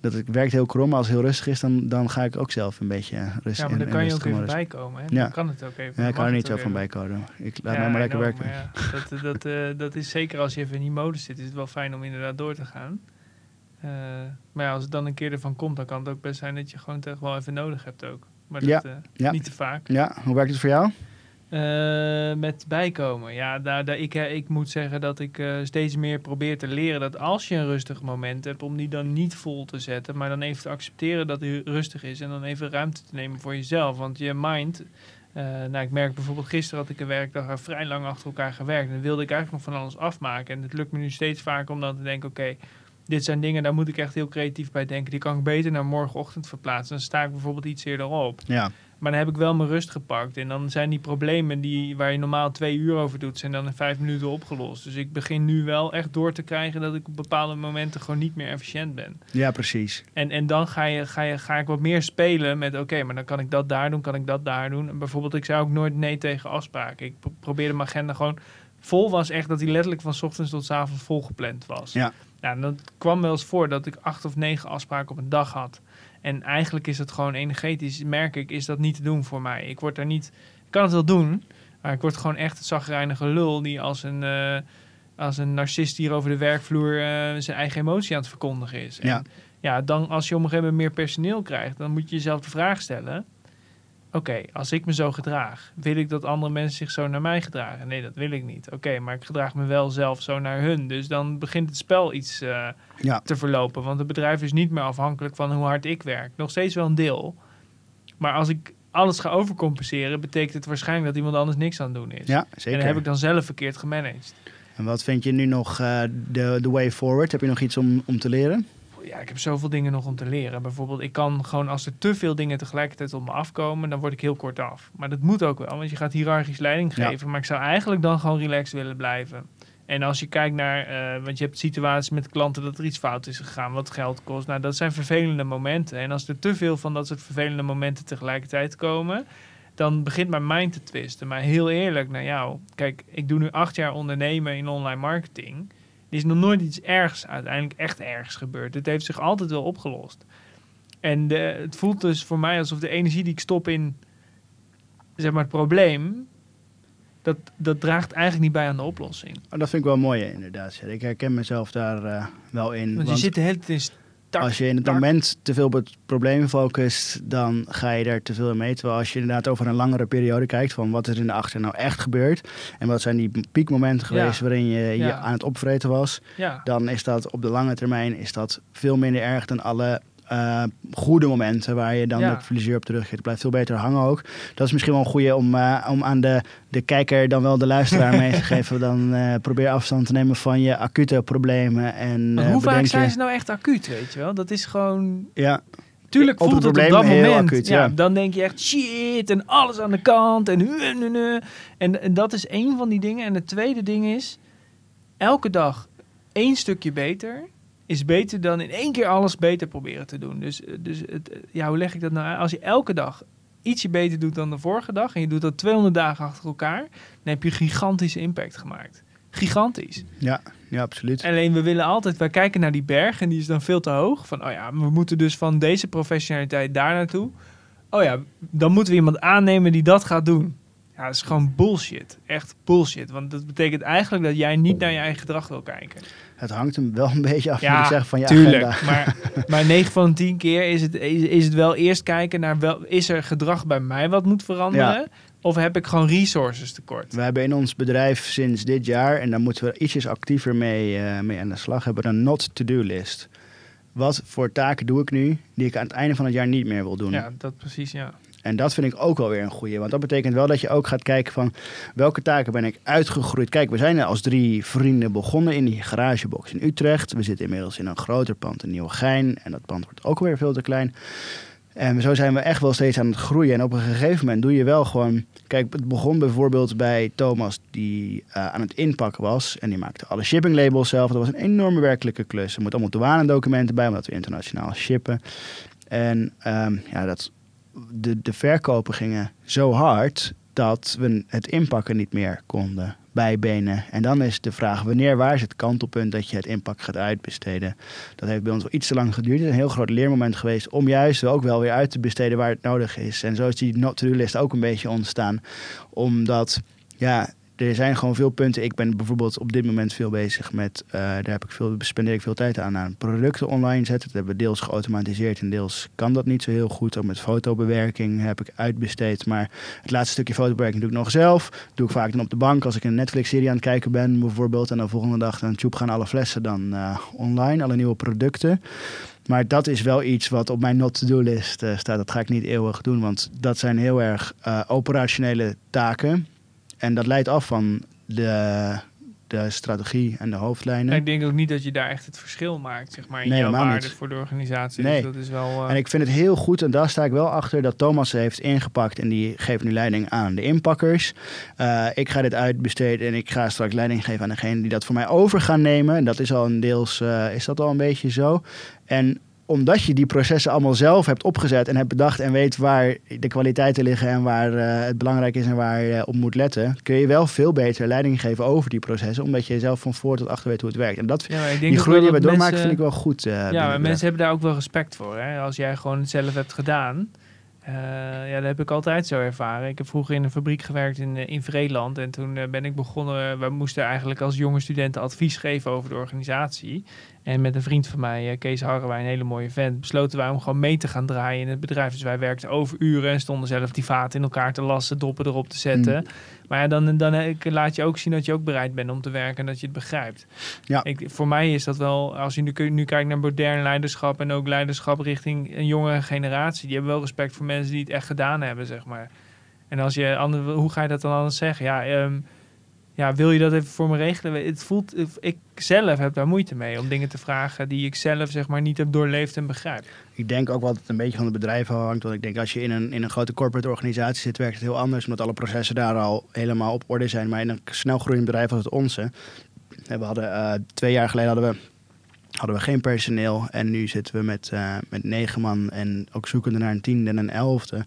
Dat het werkt heel krom, maar als het heel rustig is... Dan, dan ga ik ook zelf een beetje rustig. Ja, maar dan en, kan en je ook even rust... bijkomen. Hè? Dan ja. kan het ook even. Ja, ik kan er niet zo van bijkomen. Ik laat ja, me maar lekker know, werken. Maar ja, dat, dat, uh, dat is zeker als je even in die mode zit... is het wel fijn om inderdaad door te gaan. Uh, maar ja, als het dan een keer ervan komt... dan kan het ook best zijn dat je gewoon echt wel even nodig hebt ook. Maar dat, ja, uh, ja. niet te vaak. Ja, hoe werkt het voor jou? Uh, met bijkomen. Ja, daar, daar, ik, ik moet zeggen dat ik uh, steeds meer probeer te leren... dat als je een rustig moment hebt, om die dan niet vol te zetten... maar dan even te accepteren dat die rustig is... en dan even ruimte te nemen voor jezelf. Want je mind... Uh, nou, ik merk bijvoorbeeld, gisteren had ik een werkdag... vrij lang achter elkaar gewerkt. En dan wilde ik eigenlijk nog van alles afmaken. En het lukt me nu steeds vaker om dan te denken... oké. Okay, dit zijn dingen, daar moet ik echt heel creatief bij denken. Die kan ik beter naar morgenochtend verplaatsen. Dan sta ik bijvoorbeeld iets eerder op. Ja. Maar dan heb ik wel mijn rust gepakt. En dan zijn die problemen die, waar je normaal twee uur over doet... zijn dan in vijf minuten opgelost. Dus ik begin nu wel echt door te krijgen... dat ik op bepaalde momenten gewoon niet meer efficiënt ben. Ja, precies. En, en dan ga, je, ga, je, ga ik wat meer spelen met... oké, okay, maar dan kan ik dat daar doen, kan ik dat daar doen. En bijvoorbeeld, ik zei ook nooit nee tegen afspraken. Ik probeerde mijn agenda gewoon... vol was echt dat hij letterlijk van 's ochtends tot 's avonds volgepland was. Ja. Nou, dat kwam wel eens voor dat ik acht of negen afspraken op een dag had. En eigenlijk is dat gewoon energetisch, merk ik, is dat niet te doen voor mij. Ik word daar niet... Ik kan het wel doen, maar ik word gewoon echt het zagrijnige lul... die als een, uh, als een narcist hier over de werkvloer uh, zijn eigen emotie aan het verkondigen is. En ja. ja, dan als je op een gegeven moment meer personeel krijgt... dan moet je jezelf de vraag stellen... okay, als ik me zo gedraag, wil ik dat andere mensen zich zo naar mij gedragen? Nee, dat wil ik niet. Oké, okay, maar ik gedraag me wel zelf zo naar hun. Dus dan begint het spel iets uh, ja. te verlopen. Want het bedrijf is niet meer afhankelijk van hoe hard ik werk. Nog steeds wel een deel. Maar als ik alles ga overcompenseren, betekent het waarschijnlijk dat iemand anders niks aan het doen is. Ja, zeker. En dan heb ik dan zelf verkeerd gemanaged. En wat vind je nu nog uh, de, de way forward? Heb je nog iets om, om te leren? Ja, ik heb zoveel dingen nog om te leren. Bijvoorbeeld, ik kan gewoon, als er te veel dingen tegelijkertijd op me afkomen, dan word ik heel kort af. Maar dat moet ook wel, want je gaat hiërarchisch leiding geven. Ja. Maar ik zou eigenlijk dan gewoon relaxed willen blijven. En als je kijkt naar, uh, want je hebt situaties met klanten dat er iets fout is gegaan, wat geld kost. Nou, dat zijn vervelende momenten. En als er te veel van dat soort vervelende momenten tegelijkertijd komen, dan begint mijn mind te twisten. Maar heel eerlijk naar jou. Kijk, ik doe nu acht jaar ondernemen in online marketing. Er is nog nooit iets ergs, uiteindelijk echt ergs gebeurd. Het heeft zich altijd wel opgelost. En de, het voelt dus voor mij alsof de energie die ik stop in, zeg maar, het probleem, dat, dat draagt eigenlijk niet bij aan de oplossing. Oh, dat vind ik wel mooi, inderdaad. Ik herken mezelf daar uh, wel in. Want, want je zit de hele tijd in tak, als je in het tak. moment te veel op het probleem focust, dan ga je er te veel mee. Terwijl als je inderdaad over een langere periode kijkt van wat is in de achter nou echt gebeurd en wat zijn die piekmomenten geweest ja. waarin je je ja. aan het opvreten was, ja. dan is dat op de lange termijn is dat veel minder erg dan alle uh, goede momenten waar je dan ja. de plezier op teruggeeft. Het blijft veel beter hangen ook. Dat is misschien wel een goede om, uh, om aan de, de kijker dan wel de luisteraar mee te geven. Dan uh, probeer afstand te nemen van je acute problemen. En, uh, hoe bedenk vaak je... zijn ze nou echt acuut, weet je wel? Dat is gewoon... Ja. Tuurlijk voelt op het, het op dat moment. Acuut, ja. Ja, dan denk je echt shit en alles aan de kant. En, en, en dat is één van die dingen. En het tweede ding is, elke dag één stukje beter is beter dan in één keer alles beter proberen te doen. Dus, dus het, ja, hoe leg ik dat nou aan? Als je elke dag ietsje beter doet dan de vorige dag en je doet dat tweehonderd dagen achter elkaar, dan heb je gigantische impact gemaakt. Gigantisch. Ja, ja, absoluut. Alleen we willen altijd, wij kijken naar die berg en die is dan veel te hoog. Van, oh ja, we moeten dus van deze professionaliteit daar naartoe. Oh ja, dan moeten we iemand aannemen die dat gaat doen. Ja, dat is gewoon bullshit. Echt bullshit. Want dat betekent eigenlijk dat jij niet naar je eigen gedrag wil kijken. Het hangt hem wel een beetje af, ja, moet ik zeggen, van je tuurlijk, agenda. Maar, maar negen van de tien keer is het, is, is het wel eerst kijken naar, wel, is er gedrag bij mij wat moet veranderen? Ja. Of heb ik gewoon resources tekort? We hebben in ons bedrijf sinds dit jaar, en daar moeten we ietsjes actiever mee, uh, mee aan de slag, hebben een not-to-do list. Wat voor taken doe ik nu die ik aan het einde van het jaar niet meer wil doen? Ja, dat precies, ja. En dat vind ik ook wel weer een goeie. Want dat betekent wel dat je ook gaat kijken van welke taken ben ik uitgegroeid. Kijk, we zijn er als drie vrienden begonnen in die garagebox in Utrecht. We zitten inmiddels in een groter pand in Nieuwegein. En dat pand wordt ook weer veel te klein. En zo zijn we echt wel steeds aan het groeien. En op een gegeven moment doe je wel gewoon... Kijk, het begon bijvoorbeeld bij Thomas die uh, aan het inpakken was. En die maakte alle shippinglabels zelf. Dat was een enorme werkelijke klus. Er moeten allemaal douanendocumenten bij, omdat we internationaal shippen. En um, ja, dat... De, de verkopen gingen zo hard dat we het inpakken niet meer konden bijbenen. En dan is de vraag, wanneer, waar is het kantelpunt dat je het inpak gaat uitbesteden? Dat heeft bij ons wel iets te lang geduurd. Het is een heel groot leermoment geweest om juist ook wel weer uit te besteden waar het nodig is. En zo is die not-to-do-list ook een beetje ontstaan. Omdat, ja, er zijn gewoon veel punten. Ik ben bijvoorbeeld op dit moment veel bezig met, uh, daar heb ik veel, spendeer ik veel tijd aan, aan producten online zetten. Dat hebben we deels geautomatiseerd en deels kan dat niet zo heel goed. Ook met fotobewerking heb ik uitbesteed. Maar het laatste stukje fotobewerking doe ik nog zelf. Doe ik vaak dan op de bank als ik een Netflix-serie aan het kijken ben bijvoorbeeld. En de volgende dag dan tjoep gaan alle flessen dan uh, online, alle nieuwe producten. Maar dat is wel iets wat op mijn not-to-do-list uh, staat. Dat ga ik niet eeuwig doen, want dat zijn heel erg uh, operationele taken. En dat leidt af van de, de strategie en de hoofdlijnen. En ik denk ook niet dat je daar echt het verschil maakt, zeg maar, in nee, jouw waarde voor de organisatie. Nee. Dus dat is wel, uh... En ik vind het heel goed, en daar sta ik wel achter, dat Thomas heeft ingepakt en die geeft nu leiding aan de inpakkers. Uh, ik ga dit uitbesteden en ik ga straks leiding geven aan degene die dat voor mij over gaan nemen. En dat is al een deels, uh, is dat al een beetje zo. En omdat je die processen allemaal zelf hebt opgezet en hebt bedacht en weet waar de kwaliteiten liggen en waar uh, het belangrijk is en waar je uh, op moet letten, kun je wel veel beter leiding geven over die processen, omdat je zelf van voor tot achter weet hoe het werkt. En dat, ja, ik denk die groei die we doormaken mensen, vind ik wel goed. Uh, ja, maar mensen bedrijf. hebben daar ook wel respect voor. Hè? Als jij gewoon het zelf hebt gedaan, uh, ja, dat heb ik altijd zo ervaren. Ik heb vroeger in een fabriek gewerkt in, in Vredeland en toen uh, ben ik begonnen, we moesten eigenlijk als jonge studenten advies geven over de organisatie. En met een vriend van mij, Kees Harrewijn, een hele mooie vent, besloten wij om gewoon mee te gaan draaien in het bedrijf. Dus wij werkten overuren en stonden zelf die vaten in elkaar te lassen, doppen erop te zetten. Mm. Maar ja, dan, dan laat je ook zien dat je ook bereid bent om te werken en dat je het begrijpt. Ja. Ik, voor mij is dat wel, als je nu, nu kijkt naar modern leiderschap en ook leiderschap richting een jongere generatie. Die hebben wel respect voor mensen die het echt gedaan hebben, zeg maar. En als je ander, hoe ga je dat dan anders zeggen? Ja, um, ja, wil je dat even voor me regelen? Het voelt, ik zelf heb daar moeite mee om dingen te vragen die ik zelf zeg maar niet heb doorleefd en begrijpt. Ik denk ook wel dat het een beetje van de bedrijven hangt. Want ik denk als je in een, in een grote corporate organisatie zit, werkt het heel anders. Omdat alle processen daar al helemaal op orde zijn. Maar in een snelgroeiend bedrijf als het onze. We hadden, uh, twee jaar geleden hadden we, hadden we geen personeel. En nu zitten we met, uh, met negen man en ook zoekende naar een tiende en een elfde.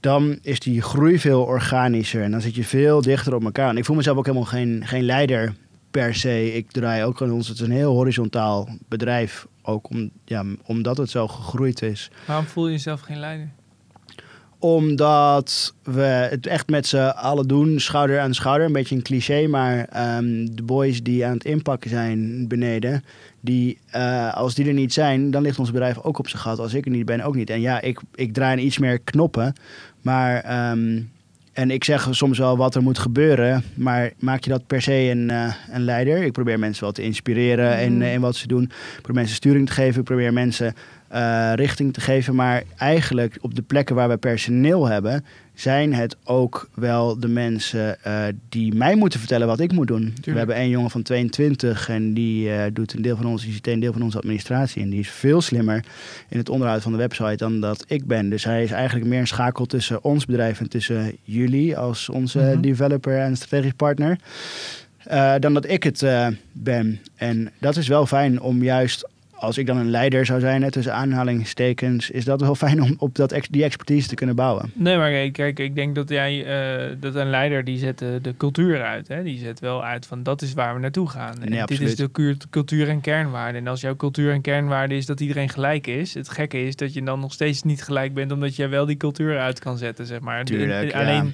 Dan is die groei veel organischer. En dan zit je veel dichter op elkaar. En ik voel mezelf ook helemaal geen, geen leider per se. Ik draai ook aan ons. Het is een heel horizontaal bedrijf. Ook om, ja, omdat het zo gegroeid is. Waarom voel je jezelf geen leider? Omdat we het echt met z'n allen doen. Schouder aan schouder. Een beetje een cliché. Maar um, de boys die aan het inpakken zijn beneden. Die, uh, als die er niet zijn, dan ligt ons bedrijf ook op zijn gat. Als ik er niet ben, ook niet. En ja, ik, ik draai aan iets meer knoppen. Maar, um, en ik zeg soms wel wat er moet gebeuren. Maar maak je dat per se een, uh, een leider? Ik probeer mensen wel te inspireren mm. in, uh, in wat ze doen. Ik probeer mensen sturing te geven. Ik probeer mensen uh, richting te geven. Maar eigenlijk op de plekken waar we personeel hebben, zijn het ook wel de mensen uh, die mij moeten vertellen wat ik moet doen. Tuurlijk. We hebben één jongen van tweeëntwintig en die uh, doet een deel van ons I C T, een deel van onze administratie. En die is veel slimmer in het onderhoud van de website dan dat ik ben. Dus hij is eigenlijk meer een schakel tussen ons bedrijf en tussen jullie als onze mm-hmm. developer en strategisch partner. Uh, dan dat ik het uh, ben. En dat is wel fijn om juist, als ik dan een leider zou zijn, tussen aanhalingstekens, is dat wel fijn om op dat, die expertise te kunnen bouwen. Nee, maar kijk, ik denk dat jij uh, dat een leider, die zet de, de cultuur uit. Hè? Die zet wel uit van dat is waar we naartoe gaan. Nee, en nee, dit is de cultuur en kernwaarde. En als jouw cultuur en kernwaarde is dat iedereen gelijk is, het gekke is dat je dan nog steeds niet gelijk bent, omdat jij wel die cultuur uit kan zetten, zeg maar. Tuurlijk, de, de, alleen, ja.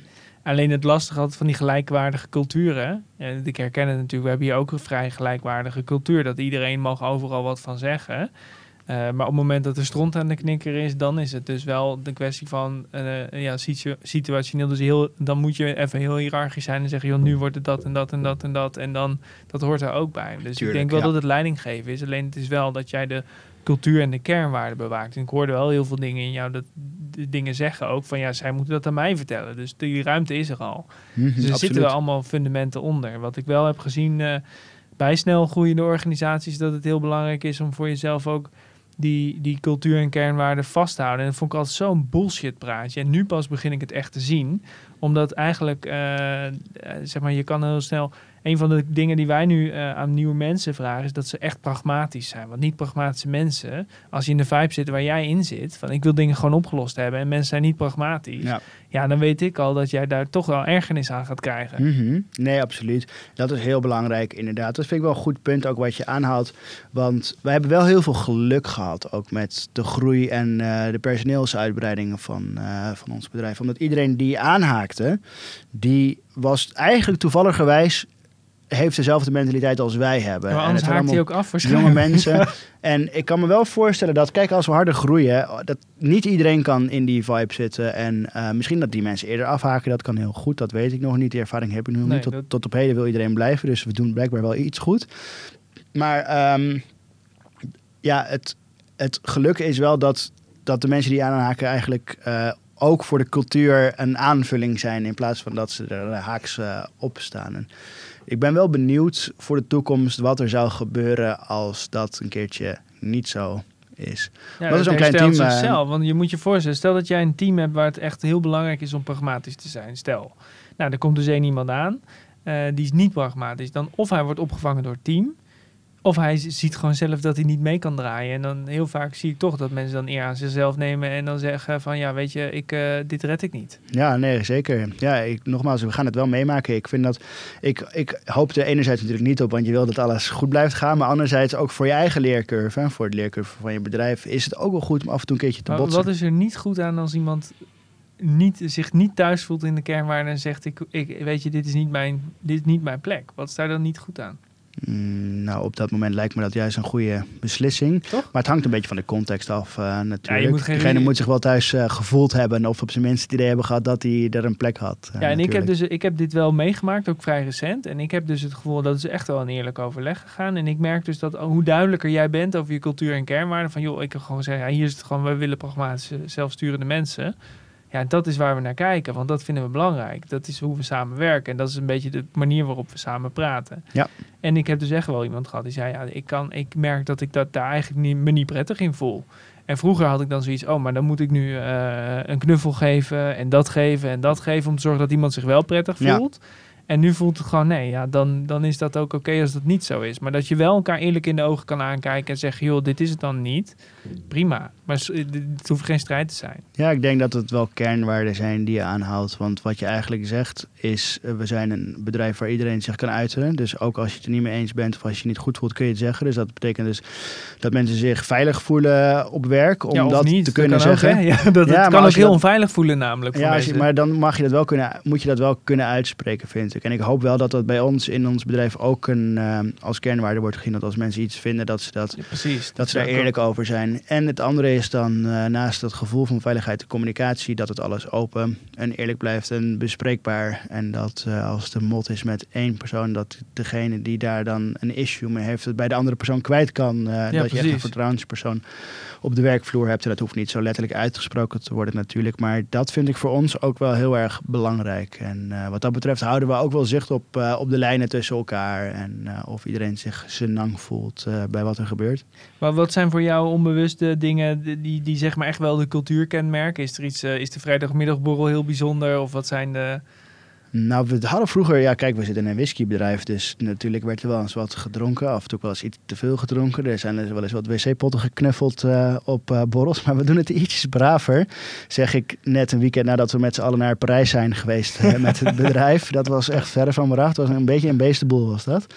alleen het lastige had van die gelijkwaardige culturen. En ik herken het natuurlijk, we hebben hier ook een vrij gelijkwaardige cultuur. Dat iedereen mag overal wat van zeggen. Uh, maar op het moment dat er stront aan de knikker is, dan is het dus wel de kwestie van uh, ja, situ- situationeel. Dus heel, dan moet je even heel hiërarchisch zijn en zeggen, joh, nu wordt het dat en dat en dat en dat. En dan, dat hoort er ook bij. Dus Tuurlijk, ik denk wel ja. dat het leidinggeven is. Alleen het is wel dat jij de cultuur en de kernwaarden bewaakt. En ik hoorde wel heel veel dingen in jou, dat de dingen zeggen ook van ja, zij moeten dat aan mij vertellen. Dus die ruimte is er al. Mm-hmm, dus er absoluut. Zitten wel allemaal fundamenten onder. Wat ik wel heb gezien uh, bij snel groeiende organisaties, dat het heel belangrijk is om voor jezelf ook die, die cultuur en kernwaarden vast te houden. En dat vond ik altijd zo'n bullshit praatje. En nu pas begin ik het echt te zien. Omdat eigenlijk, uh, zeg maar, je kan heel snel. Een van de dingen die wij nu uh, aan nieuwe mensen vragen, is dat ze echt pragmatisch zijn. Want niet pragmatische mensen, als je in de vibe zit waar jij in zit, van ik wil dingen gewoon opgelost hebben en mensen zijn niet pragmatisch. Ja, ja dan weet ik al dat jij daar toch wel ergernis aan gaat krijgen. Mm-hmm. Nee, absoluut. Dat is heel belangrijk, inderdaad. Dat vind ik wel een goed punt, ook wat je aanhaalt. Want wij hebben wel heel veel geluk gehad, ook met de groei en uh, de personeelsuitbreidingen van, uh, van ons bedrijf. Omdat iedereen die aanhaakte, die was eigenlijk toevalligerwijs heeft dezelfde mentaliteit als wij hebben. Maar anders en haakt hij ook af waarschijnlijk. Jonge mensen. En ik kan me wel voorstellen dat, kijk, als we harder groeien, dat niet iedereen kan in die vibe zitten. En uh, misschien dat die mensen eerder afhaken, dat kan heel goed. Dat weet ik nog niet. Die ervaring heb ik nog nee, niet. Tot, dat... tot op heden wil iedereen blijven. Dus we doen blijkbaar wel iets goed. Maar um, ja, het, het geluk is wel dat, dat de mensen die aanhaken eigenlijk Uh, ook voor de cultuur een aanvulling zijn, in plaats van dat ze er haaks uh, op staan. En ik ben wel benieuwd voor de toekomst wat er zou gebeuren als dat een keertje niet zo is. Ja, dat is een klein team. Zichzelf, want je moet je voorstellen, stel dat jij een team hebt waar het echt heel belangrijk is om pragmatisch te zijn. Stel, nou, er komt dus één iemand aan, uh, die is niet pragmatisch. Dan of hij wordt opgevangen door het team, of hij ziet gewoon zelf dat hij niet mee kan draaien. En dan heel vaak zie ik toch dat mensen dan eer aan zichzelf nemen en dan zeggen van ja, weet je, ik, uh, dit red ik niet. Ja, nee, zeker. Ja, ik, nogmaals, we gaan het wel meemaken. Ik vind dat, ik, ik hoop er enerzijds natuurlijk niet op, want je wil dat alles goed blijft gaan. Maar anderzijds ook voor je eigen leercurve, hè, voor de leercurve van je bedrijf, is het ook wel goed om af en toe een keertje te maar botsen. Wat is er niet goed aan als iemand niet, zich niet thuis voelt in de kernwaarden en zegt, ik, ik, weet je, dit is niet mijn, dit is niet mijn plek. Wat is daar dan niet goed aan? Mm, nou, op dat moment lijkt me dat juist een goede beslissing. Toch? Maar het hangt een beetje van de context af, uh, natuurlijk. Ja, je moet geen... Degene moet zich wel thuis uh, gevoeld hebben... of op zijn minst het idee hebben gehad dat hij er een plek had. Uh, ja, en ik heb, dus, ik heb dit wel meegemaakt, ook vrij recent. En ik heb dus het gevoel dat is echt wel een eerlijk overleg gegaan. En ik merk dus dat hoe duidelijker jij bent over je cultuur en kernwaarden... van joh, ik kan gewoon zeggen, ja, hier is het gewoon... we willen pragmatische, zelfsturende mensen... Ja, dat is waar we naar kijken, want dat vinden we belangrijk. Dat is hoe we samenwerken en dat is een beetje de manier waarop we samen praten. Ja. En ik heb dus echt wel iemand gehad die zei, ja, ik, kan, ik merk dat ik dat daar eigenlijk niet, me niet prettig in voel. En vroeger had ik dan zoiets, oh, maar dan moet ik nu uh, een knuffel geven en dat geven en dat geven... om te zorgen dat iemand zich wel prettig voelt. Ja. En nu voelt het gewoon, nee, ja, dan, dan is dat ook oké okay als dat niet zo is. Maar dat je wel elkaar eerlijk in de ogen kan aankijken en zeggen... joh, dit is het dan niet, prima. Maar het hoeft geen strijd te zijn. Ja, ik denk dat het wel kernwaarden zijn die je aanhoudt. Want wat je eigenlijk zegt is, we zijn een bedrijf waar iedereen zich kan uiten. Dus ook als je het er niet mee eens bent of als je het niet goed voelt, kun je het zeggen. Dus dat betekent dus dat mensen zich veilig voelen op werk om ja, dat niet. te kunnen dat kan zeggen. Ook, ja, dat, dat ja, kan ook heel dat, onveilig voelen namelijk. Ja, je, maar dan mag je dat wel kunnen, moet je dat wel kunnen uitspreken, vind ik. En ik hoop wel dat dat bij ons in ons bedrijf ook een, uh, als kernwaarde wordt gezien. Dat als mensen iets vinden, dat ze, dat, ja, precies, dat ze daar eerlijk ook. over zijn. En het andere is dan uh, naast dat gevoel van veiligheid de communicatie. Dat het alles open en eerlijk blijft en bespreekbaar. En dat uh, als de mot is met één persoon, dat degene die daar dan een issue mee heeft, het bij de andere persoon kwijt kan. Uh, ja, dat precies. je echt een vertrouwenspersoon op de werkvloer hebt. En dat hoeft niet zo letterlijk uitgesproken te worden natuurlijk. Maar dat vind ik voor ons ook wel heel erg belangrijk. En uh, wat dat betreft houden we ook... ook wel zicht op, uh, op de lijnen tussen elkaar... en uh, of iedereen zich senang voelt uh, bij wat er gebeurt. Maar wat zijn voor jou onbewuste dingen... die, die, die zeg maar echt wel de cultuur kenmerken? Is er iets, uh, is de vrijdagmiddagborrel heel bijzonder? Of wat zijn de... Nou, we hadden vroeger... Ja, kijk, we zitten in een whiskybedrijf... dus natuurlijk werd er wel eens wat gedronken. Af en toe wel eens iets te veel gedronken. Er zijn dus wel eens wat wc-potten geknuffeld uh, op uh, borrels. Maar we doen het ietsjes braver. Zeg ik net een weekend nadat we met z'n allen naar Parijs zijn geweest uh, met het bedrijf. Dat was echt verre van mijn raad. Het was een beetje een beestenboel, was dat.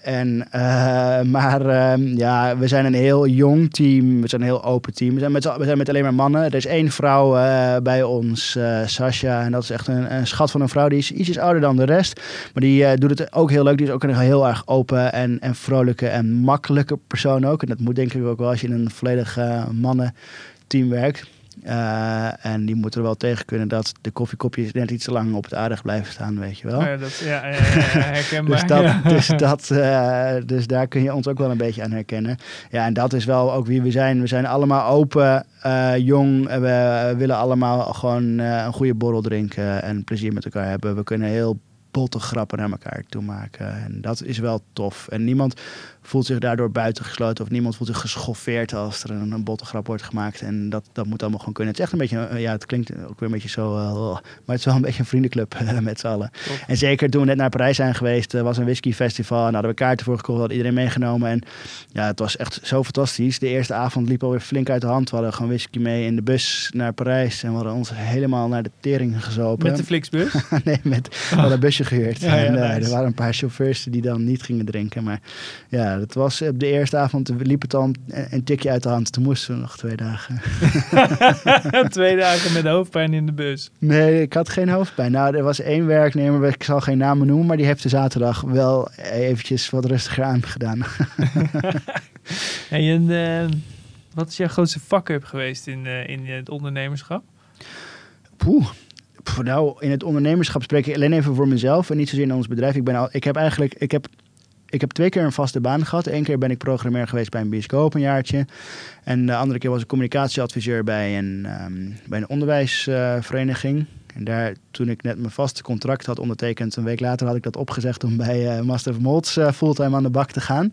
En, uh, maar uh, ja, we zijn een heel jong team. We zijn een heel open team. We zijn met, we zijn met alleen maar mannen. Er is één vrouw uh, bij ons, uh, Sasha. En dat is echt een, een schat van een vrouw. Die is ietsjes ouder dan de rest. Maar die uh, doet het ook heel leuk. Die is ook een heel erg open en, en vrolijke en makkelijke persoon ook. En dat moet denk ik ook wel als je in een volledig uh, mannenteam werkt. Uh, en die moeten er wel tegen kunnen dat de koffiekopjes net iets te lang op het aardig blijven staan, weet je wel. Ja, dat, ja, ja, ja, herkenbaar. dus, dat, ja. Dus, dat, uh, dus daar kun je ons ook wel een beetje aan herkennen. Ja, en dat is wel ook wie we zijn. We zijn allemaal open, uh, jong. We willen allemaal gewoon uh, een goede borrel drinken en plezier met elkaar hebben. We kunnen heel botte grappen naar elkaar toe maken. En dat is wel tof. En niemand voelt zich daardoor buitengesloten... of niemand voelt zich geschoffeerd als er een, een botte grap wordt gemaakt. En dat, dat moet allemaal gewoon kunnen. Het is echt een beetje... Ja, het klinkt ook weer een beetje zo... Uh, maar het is wel een beetje een vriendenclub uh, met z'n allen. Top. En zeker toen we net naar Parijs zijn geweest... Uh, was een whiskyfestival en hadden we kaarten voor gekocht... hadden iedereen meegenomen. En ja, het was echt zo fantastisch. De eerste avond liep alweer flink uit de hand. We hadden gewoon whisky mee in de bus naar Parijs... en we hadden ons helemaal naar de tering gezopen. Met de Flixbus? nee, met, we hadden een busje gehuurd. Ja, ja, en, uh, nice. Er waren een paar chauffeurs die dan niet gingen drinken, maar... ja. Ja, dat was op de eerste avond, liep het al een tikje uit de hand. Toen moesten we nog twee dagen. twee dagen met hoofdpijn in de bus. Nee, ik had geen hoofdpijn. Nou, er was één werknemer, ik zal geen namen noemen, maar die heeft de zaterdag wel eventjes wat rustiger aangedaan. En je, uh, wat is jouw grootste fuck-up geweest in, uh, in het ondernemerschap? Poeh. Poeh. Nou, in het ondernemerschap spreek ik alleen even voor mezelf en niet zozeer in ons bedrijf. Ik ben al, ik heb eigenlijk, ik heb... Ik heb twee keer een vaste baan gehad. Eén keer ben ik programmeur geweest bij een bioscoop een jaartje. En de andere keer was ik communicatieadviseur bij een, um, bij een onderwijsvereniging. Uh, en daar, toen ik net mijn vaste contract had ondertekend... een week later had ik dat opgezegd om bij uh, MustHaveMods uh, fulltime aan de bak te gaan.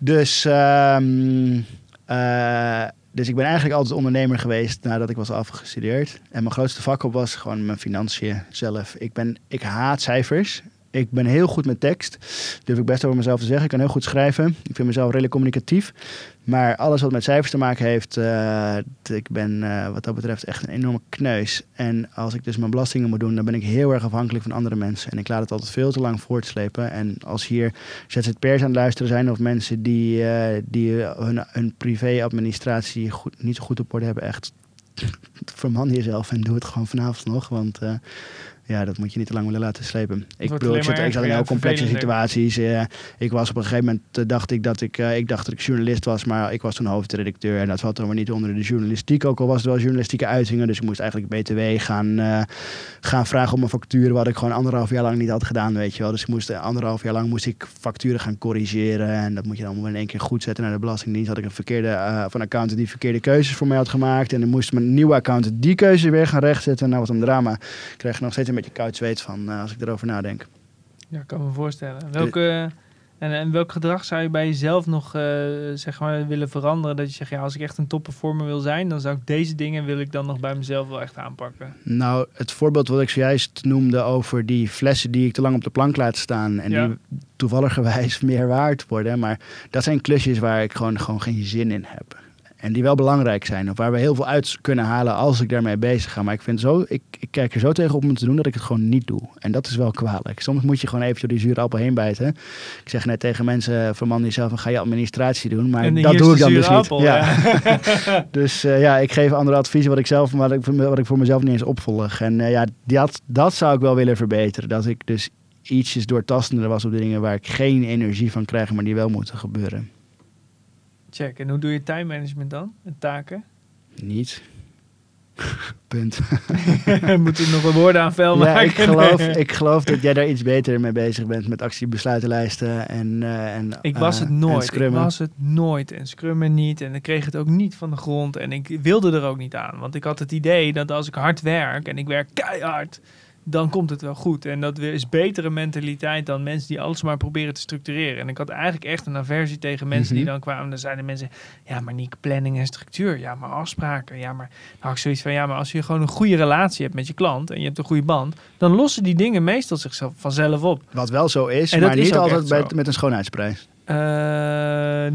Dus... Um, uh, Dus ik ben eigenlijk altijd ondernemer geweest nadat ik was afgestudeerd. En mijn grootste vak-up was gewoon mijn financiën zelf. Ik, ben, ik haat cijfers. Ik ben heel goed met tekst. Durf ik best over mezelf te zeggen. Ik kan heel goed schrijven. Ik vind mezelf redelijk communicatief. Maar alles wat met cijfers te maken heeft... Uh, ik ben uh, wat dat betreft echt een enorme kneus. En als ik dus mijn belastingen moet doen... dan ben ik heel erg afhankelijk van andere mensen. En ik laat het altijd veel te lang voortslepen. En als hier Z Z P'ers aan het luisteren zijn... of mensen die, uh, die hun, hun privé-administratie goed, niet zo goed op orde hebben... echt verman jezelf en doe het gewoon vanavond nog. Want... Uh, Ja, dat moet je niet te lang willen laten slepen. Ik bedoel, ik zat in heel complexe situaties. Uh, ik was op een gegeven moment, uh, dacht ik dat ik, uh, ik dacht dat ik journalist was, maar ik was toen hoofdredacteur en dat valt dan maar niet onder de journalistiek. Ook al was er wel journalistieke uitingen, dus ik moest eigenlijk B T W gaan, uh, gaan vragen om mijn facturen, wat ik gewoon anderhalf jaar lang niet had gedaan, weet je wel. Dus ik moest anderhalf jaar lang moest ik facturen gaan corrigeren en dat moet je dan allemaal in één keer goed zetten naar de Belastingdienst. Had ik een verkeerde uh, van accountant die verkeerde keuzes voor mij had gemaakt en dan moest mijn nieuwe accountant die keuze weer gaan rechtzetten. Nou, wat een drama. Ik krijg nog steeds een beetje koud zweet van uh, als ik erover nadenk. Ja, ik kan me voorstellen. Welke, en, en welk gedrag zou je bij jezelf nog uh, zeg maar, willen veranderen? Dat je zegt, ja, als ik echt een topperformer wil zijn, dan zou ik deze dingen wil ik dan nog bij mezelf wel echt aanpakken. Nou, het voorbeeld wat ik zojuist noemde over die flessen die ik te lang op de plank laat staan en ja. die toevalligerwijs meer waard worden. Maar dat zijn klusjes waar ik gewoon, gewoon geen zin in heb. En die wel belangrijk zijn. Of waar we heel veel uit kunnen halen als ik daarmee bezig ga. Maar ik, vind zo, ik, ik kijk er zo tegen op om te doen dat ik het gewoon niet doe. En dat is wel kwalijk. Soms moet je gewoon even door die zure appel heen bijten. Ik zeg net tegen mensen van man die zelf van ga je administratie doen. Maar dat doe ik dan dus appel, niet. Ja. Ja. dus uh, ja, ik geef andere adviezen wat ik, zelf, wat ik, wat ik voor mezelf niet eens opvolg. En uh, ja, dat, dat zou ik wel willen verbeteren. Dat ik dus ietsjes doortastender was op de dingen waar ik geen energie van krijg. Maar die wel moeten gebeuren. Check. En hoe doe je time management dan? En taken? Niet. Punt. Moet ik nog een woorden aan vuil maken? Ja, ik, geloof, ik geloof dat jij daar iets beter mee bezig bent met actiebesluitenlijsten en, uh, en Ik was het nooit. Uh, ik was het nooit. En scrummen niet. En ik kreeg het ook niet van de grond. En ik wilde er ook niet aan. Want ik had het idee dat als ik hard werk en ik werk keihard, dan komt het wel goed. En dat is betere mentaliteit dan mensen die alles maar proberen te structureren. En ik had eigenlijk echt een aversie tegen mensen mm-hmm. die dan kwamen. Dan zeiden mensen, ja, maar niet planning en structuur. Ja, maar afspraken. Ja, maar dan had ik zoiets van, ja, maar als je gewoon een goede relatie hebt met je klant en je hebt een goede band, dan lossen die dingen meestal zichzelf vanzelf op. Wat wel zo is, en maar niet is altijd bij, met een schoonheidsprijs. Uh,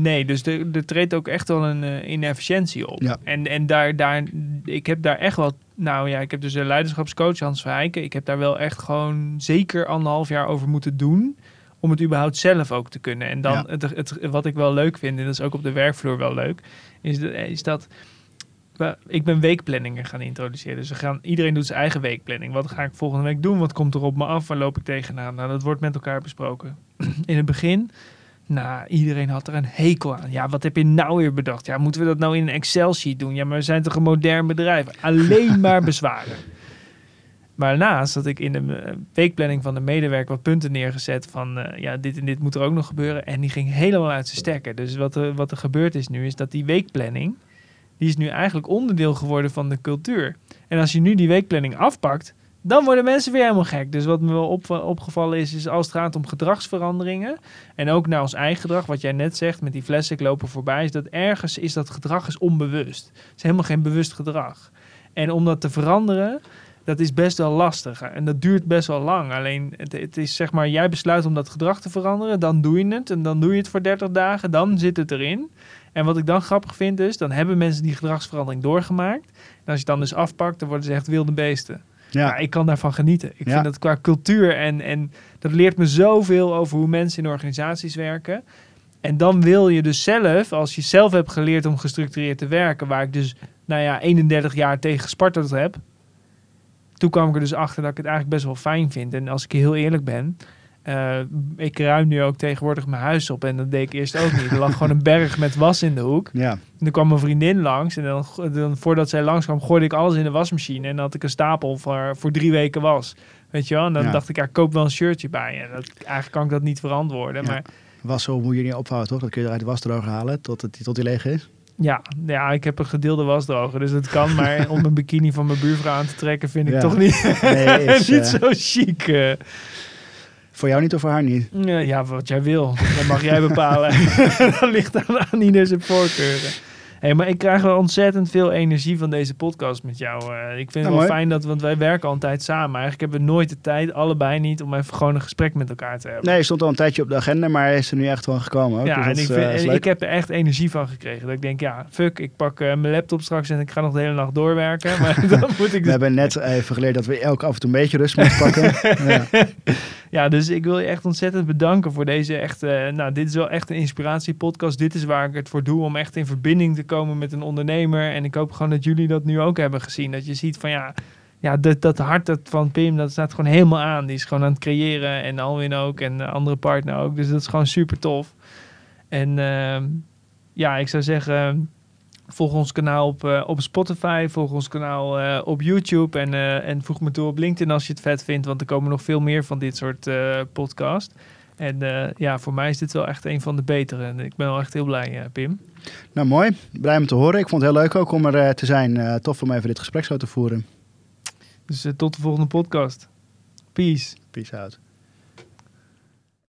nee, dus er treedt ook echt wel een uh, inefficiëntie op. Ja. En, en daar, daar, ik heb daar echt wel... Nou ja, ik heb dus een leiderschapscoach, Hans Verheijken. Ik heb daar wel echt gewoon zeker anderhalf jaar over moeten doen om het überhaupt zelf ook te kunnen. En dan ja. het, het, wat ik wel leuk vind, en dat is ook op de werkvloer wel leuk, is, is dat... Ik ben weekplanningen gaan introduceren. Dus we gaan, iedereen doet zijn eigen weekplanning. Wat ga ik volgende week doen? Wat komt er op me af? Waar loop ik tegenaan? Nou, dat wordt met elkaar besproken. In het begin... Nou, iedereen had er een hekel aan. Ja, wat heb je nou weer bedacht? Ja, moeten we dat nou in een Excel-sheet doen? Ja, maar we zijn toch een modern bedrijf? Alleen maar bezwaren. Maar naast dat ik in de weekplanning van de medewerker wat punten neergezet van Uh, ja, dit en dit moet er ook nog gebeuren. En die ging helemaal uit zijn stekker. Dus wat er, wat er gebeurd is nu, is dat die weekplanning, die is nu eigenlijk onderdeel geworden van de cultuur. En als je nu die weekplanning afpakt, dan worden mensen weer helemaal gek. Dus wat me wel op, opgevallen is, is als het gaat om gedragsveranderingen en ook naar ons eigen gedrag, wat jij net zegt met die flessen lopen voorbij, is dat ergens is dat gedrag is onbewust. Het is helemaal geen bewust gedrag. En om dat te veranderen, dat is best wel lastig. En dat duurt best wel lang. Alleen het, het is zeg maar, jij besluit om dat gedrag te veranderen, dan doe je het en dan doe je het voor dertig dagen, dan zit het erin. En wat ik dan grappig vind is, dan hebben mensen die gedragsverandering doorgemaakt. En als je het dan dus afpakt, dan worden ze echt wilde beesten. Ja, maar ik kan daarvan genieten. Ik ja. vind dat qua cultuur en, en dat leert me zoveel over hoe mensen in organisaties werken. En dan wil je dus zelf, als je zelf hebt geleerd om gestructureerd te werken, waar ik dus, nou ja, eenendertig jaar tegen gesparteld heb. Toen kwam ik er dus achter dat ik het eigenlijk best wel fijn vind. En als ik heel eerlijk ben, uh, ik ruim nu ook tegenwoordig mijn huis op. En dat deed ik eerst ook niet. Er lag gewoon een berg met was in de hoek. Ja. En dan kwam mijn vriendin langs en dan, dan voordat zij langs kwam, gooide ik alles in de wasmachine. En dan had ik een stapel voor, voor drie weken was. Weet je wel? En dan ja. dacht ik, ja, koop wel een shirtje bij. En dat, eigenlijk kan ik dat niet verantwoorden. Ja. Maar wassen moet je niet ophouden, toch? Dat kun je eruit de wasdroger halen tot, het, tot die leeg is. Ja, ja, ik heb een gedeelde wasdroger, dus dat kan. Maar om een bikini van mijn buurvrouw aan te trekken vind ik ja. toch niet, nee, is, niet uh... zo chic. Uh. Voor jou niet of voor haar niet? Ja, wat jij wil. Dat mag jij bepalen. Dat ligt aan, aan ieder zijn voorkeuren. Hey, maar ik krijg wel ontzettend veel energie van deze podcast met jou. Uh, ik vind nou, het wel mooi. Fijn, dat, want wij werken al een tijd samen. Eigenlijk hebben we nooit de tijd, allebei niet, om even gewoon een gesprek met elkaar te hebben. Nee, je stond al een tijdje op de agenda, maar hij is er nu echt wel gekomen. Ook. Ja, dus en ik, vind, is, uh, ik heb er echt energie van gekregen. Dat ik denk, ja, fuck, ik pak uh, mijn laptop straks en ik ga nog de hele nacht doorwerken. Maar dan moet ik dus... We hebben net even geleerd dat we elke af en toe een beetje rust moeten pakken. ja. ja, dus ik wil je echt ontzettend bedanken voor deze echt... Uh, nou, dit is wel echt een inspiratiepodcast. Dit is waar ik het voor doe, om echt in verbinding te komen met een ondernemer. En ik hoop gewoon dat jullie dat nu ook hebben gezien. Dat je ziet van ja, ja, dat, dat hart van Pim, dat staat gewoon helemaal aan. Die is gewoon aan het creëren. En Alwin ook. En de andere partner ook. Dus dat is gewoon super tof. En uh, ja, ik zou zeggen, volg ons kanaal op, uh, op Spotify. Volg ons kanaal uh, op YouTube. En, uh, en voeg me toe op LinkedIn als je het vet vindt. Want er komen nog veel meer van dit soort uh, podcasts. En uh, ja, voor mij is dit wel echt een van de betere. En ik ben wel echt heel blij, uh, Pim. Nou, mooi. Blij om te horen. Ik vond het heel leuk ook om er uh, te zijn. Uh, tof om even dit gesprek zo te voeren. Dus uh, tot de volgende podcast. Peace. Peace out.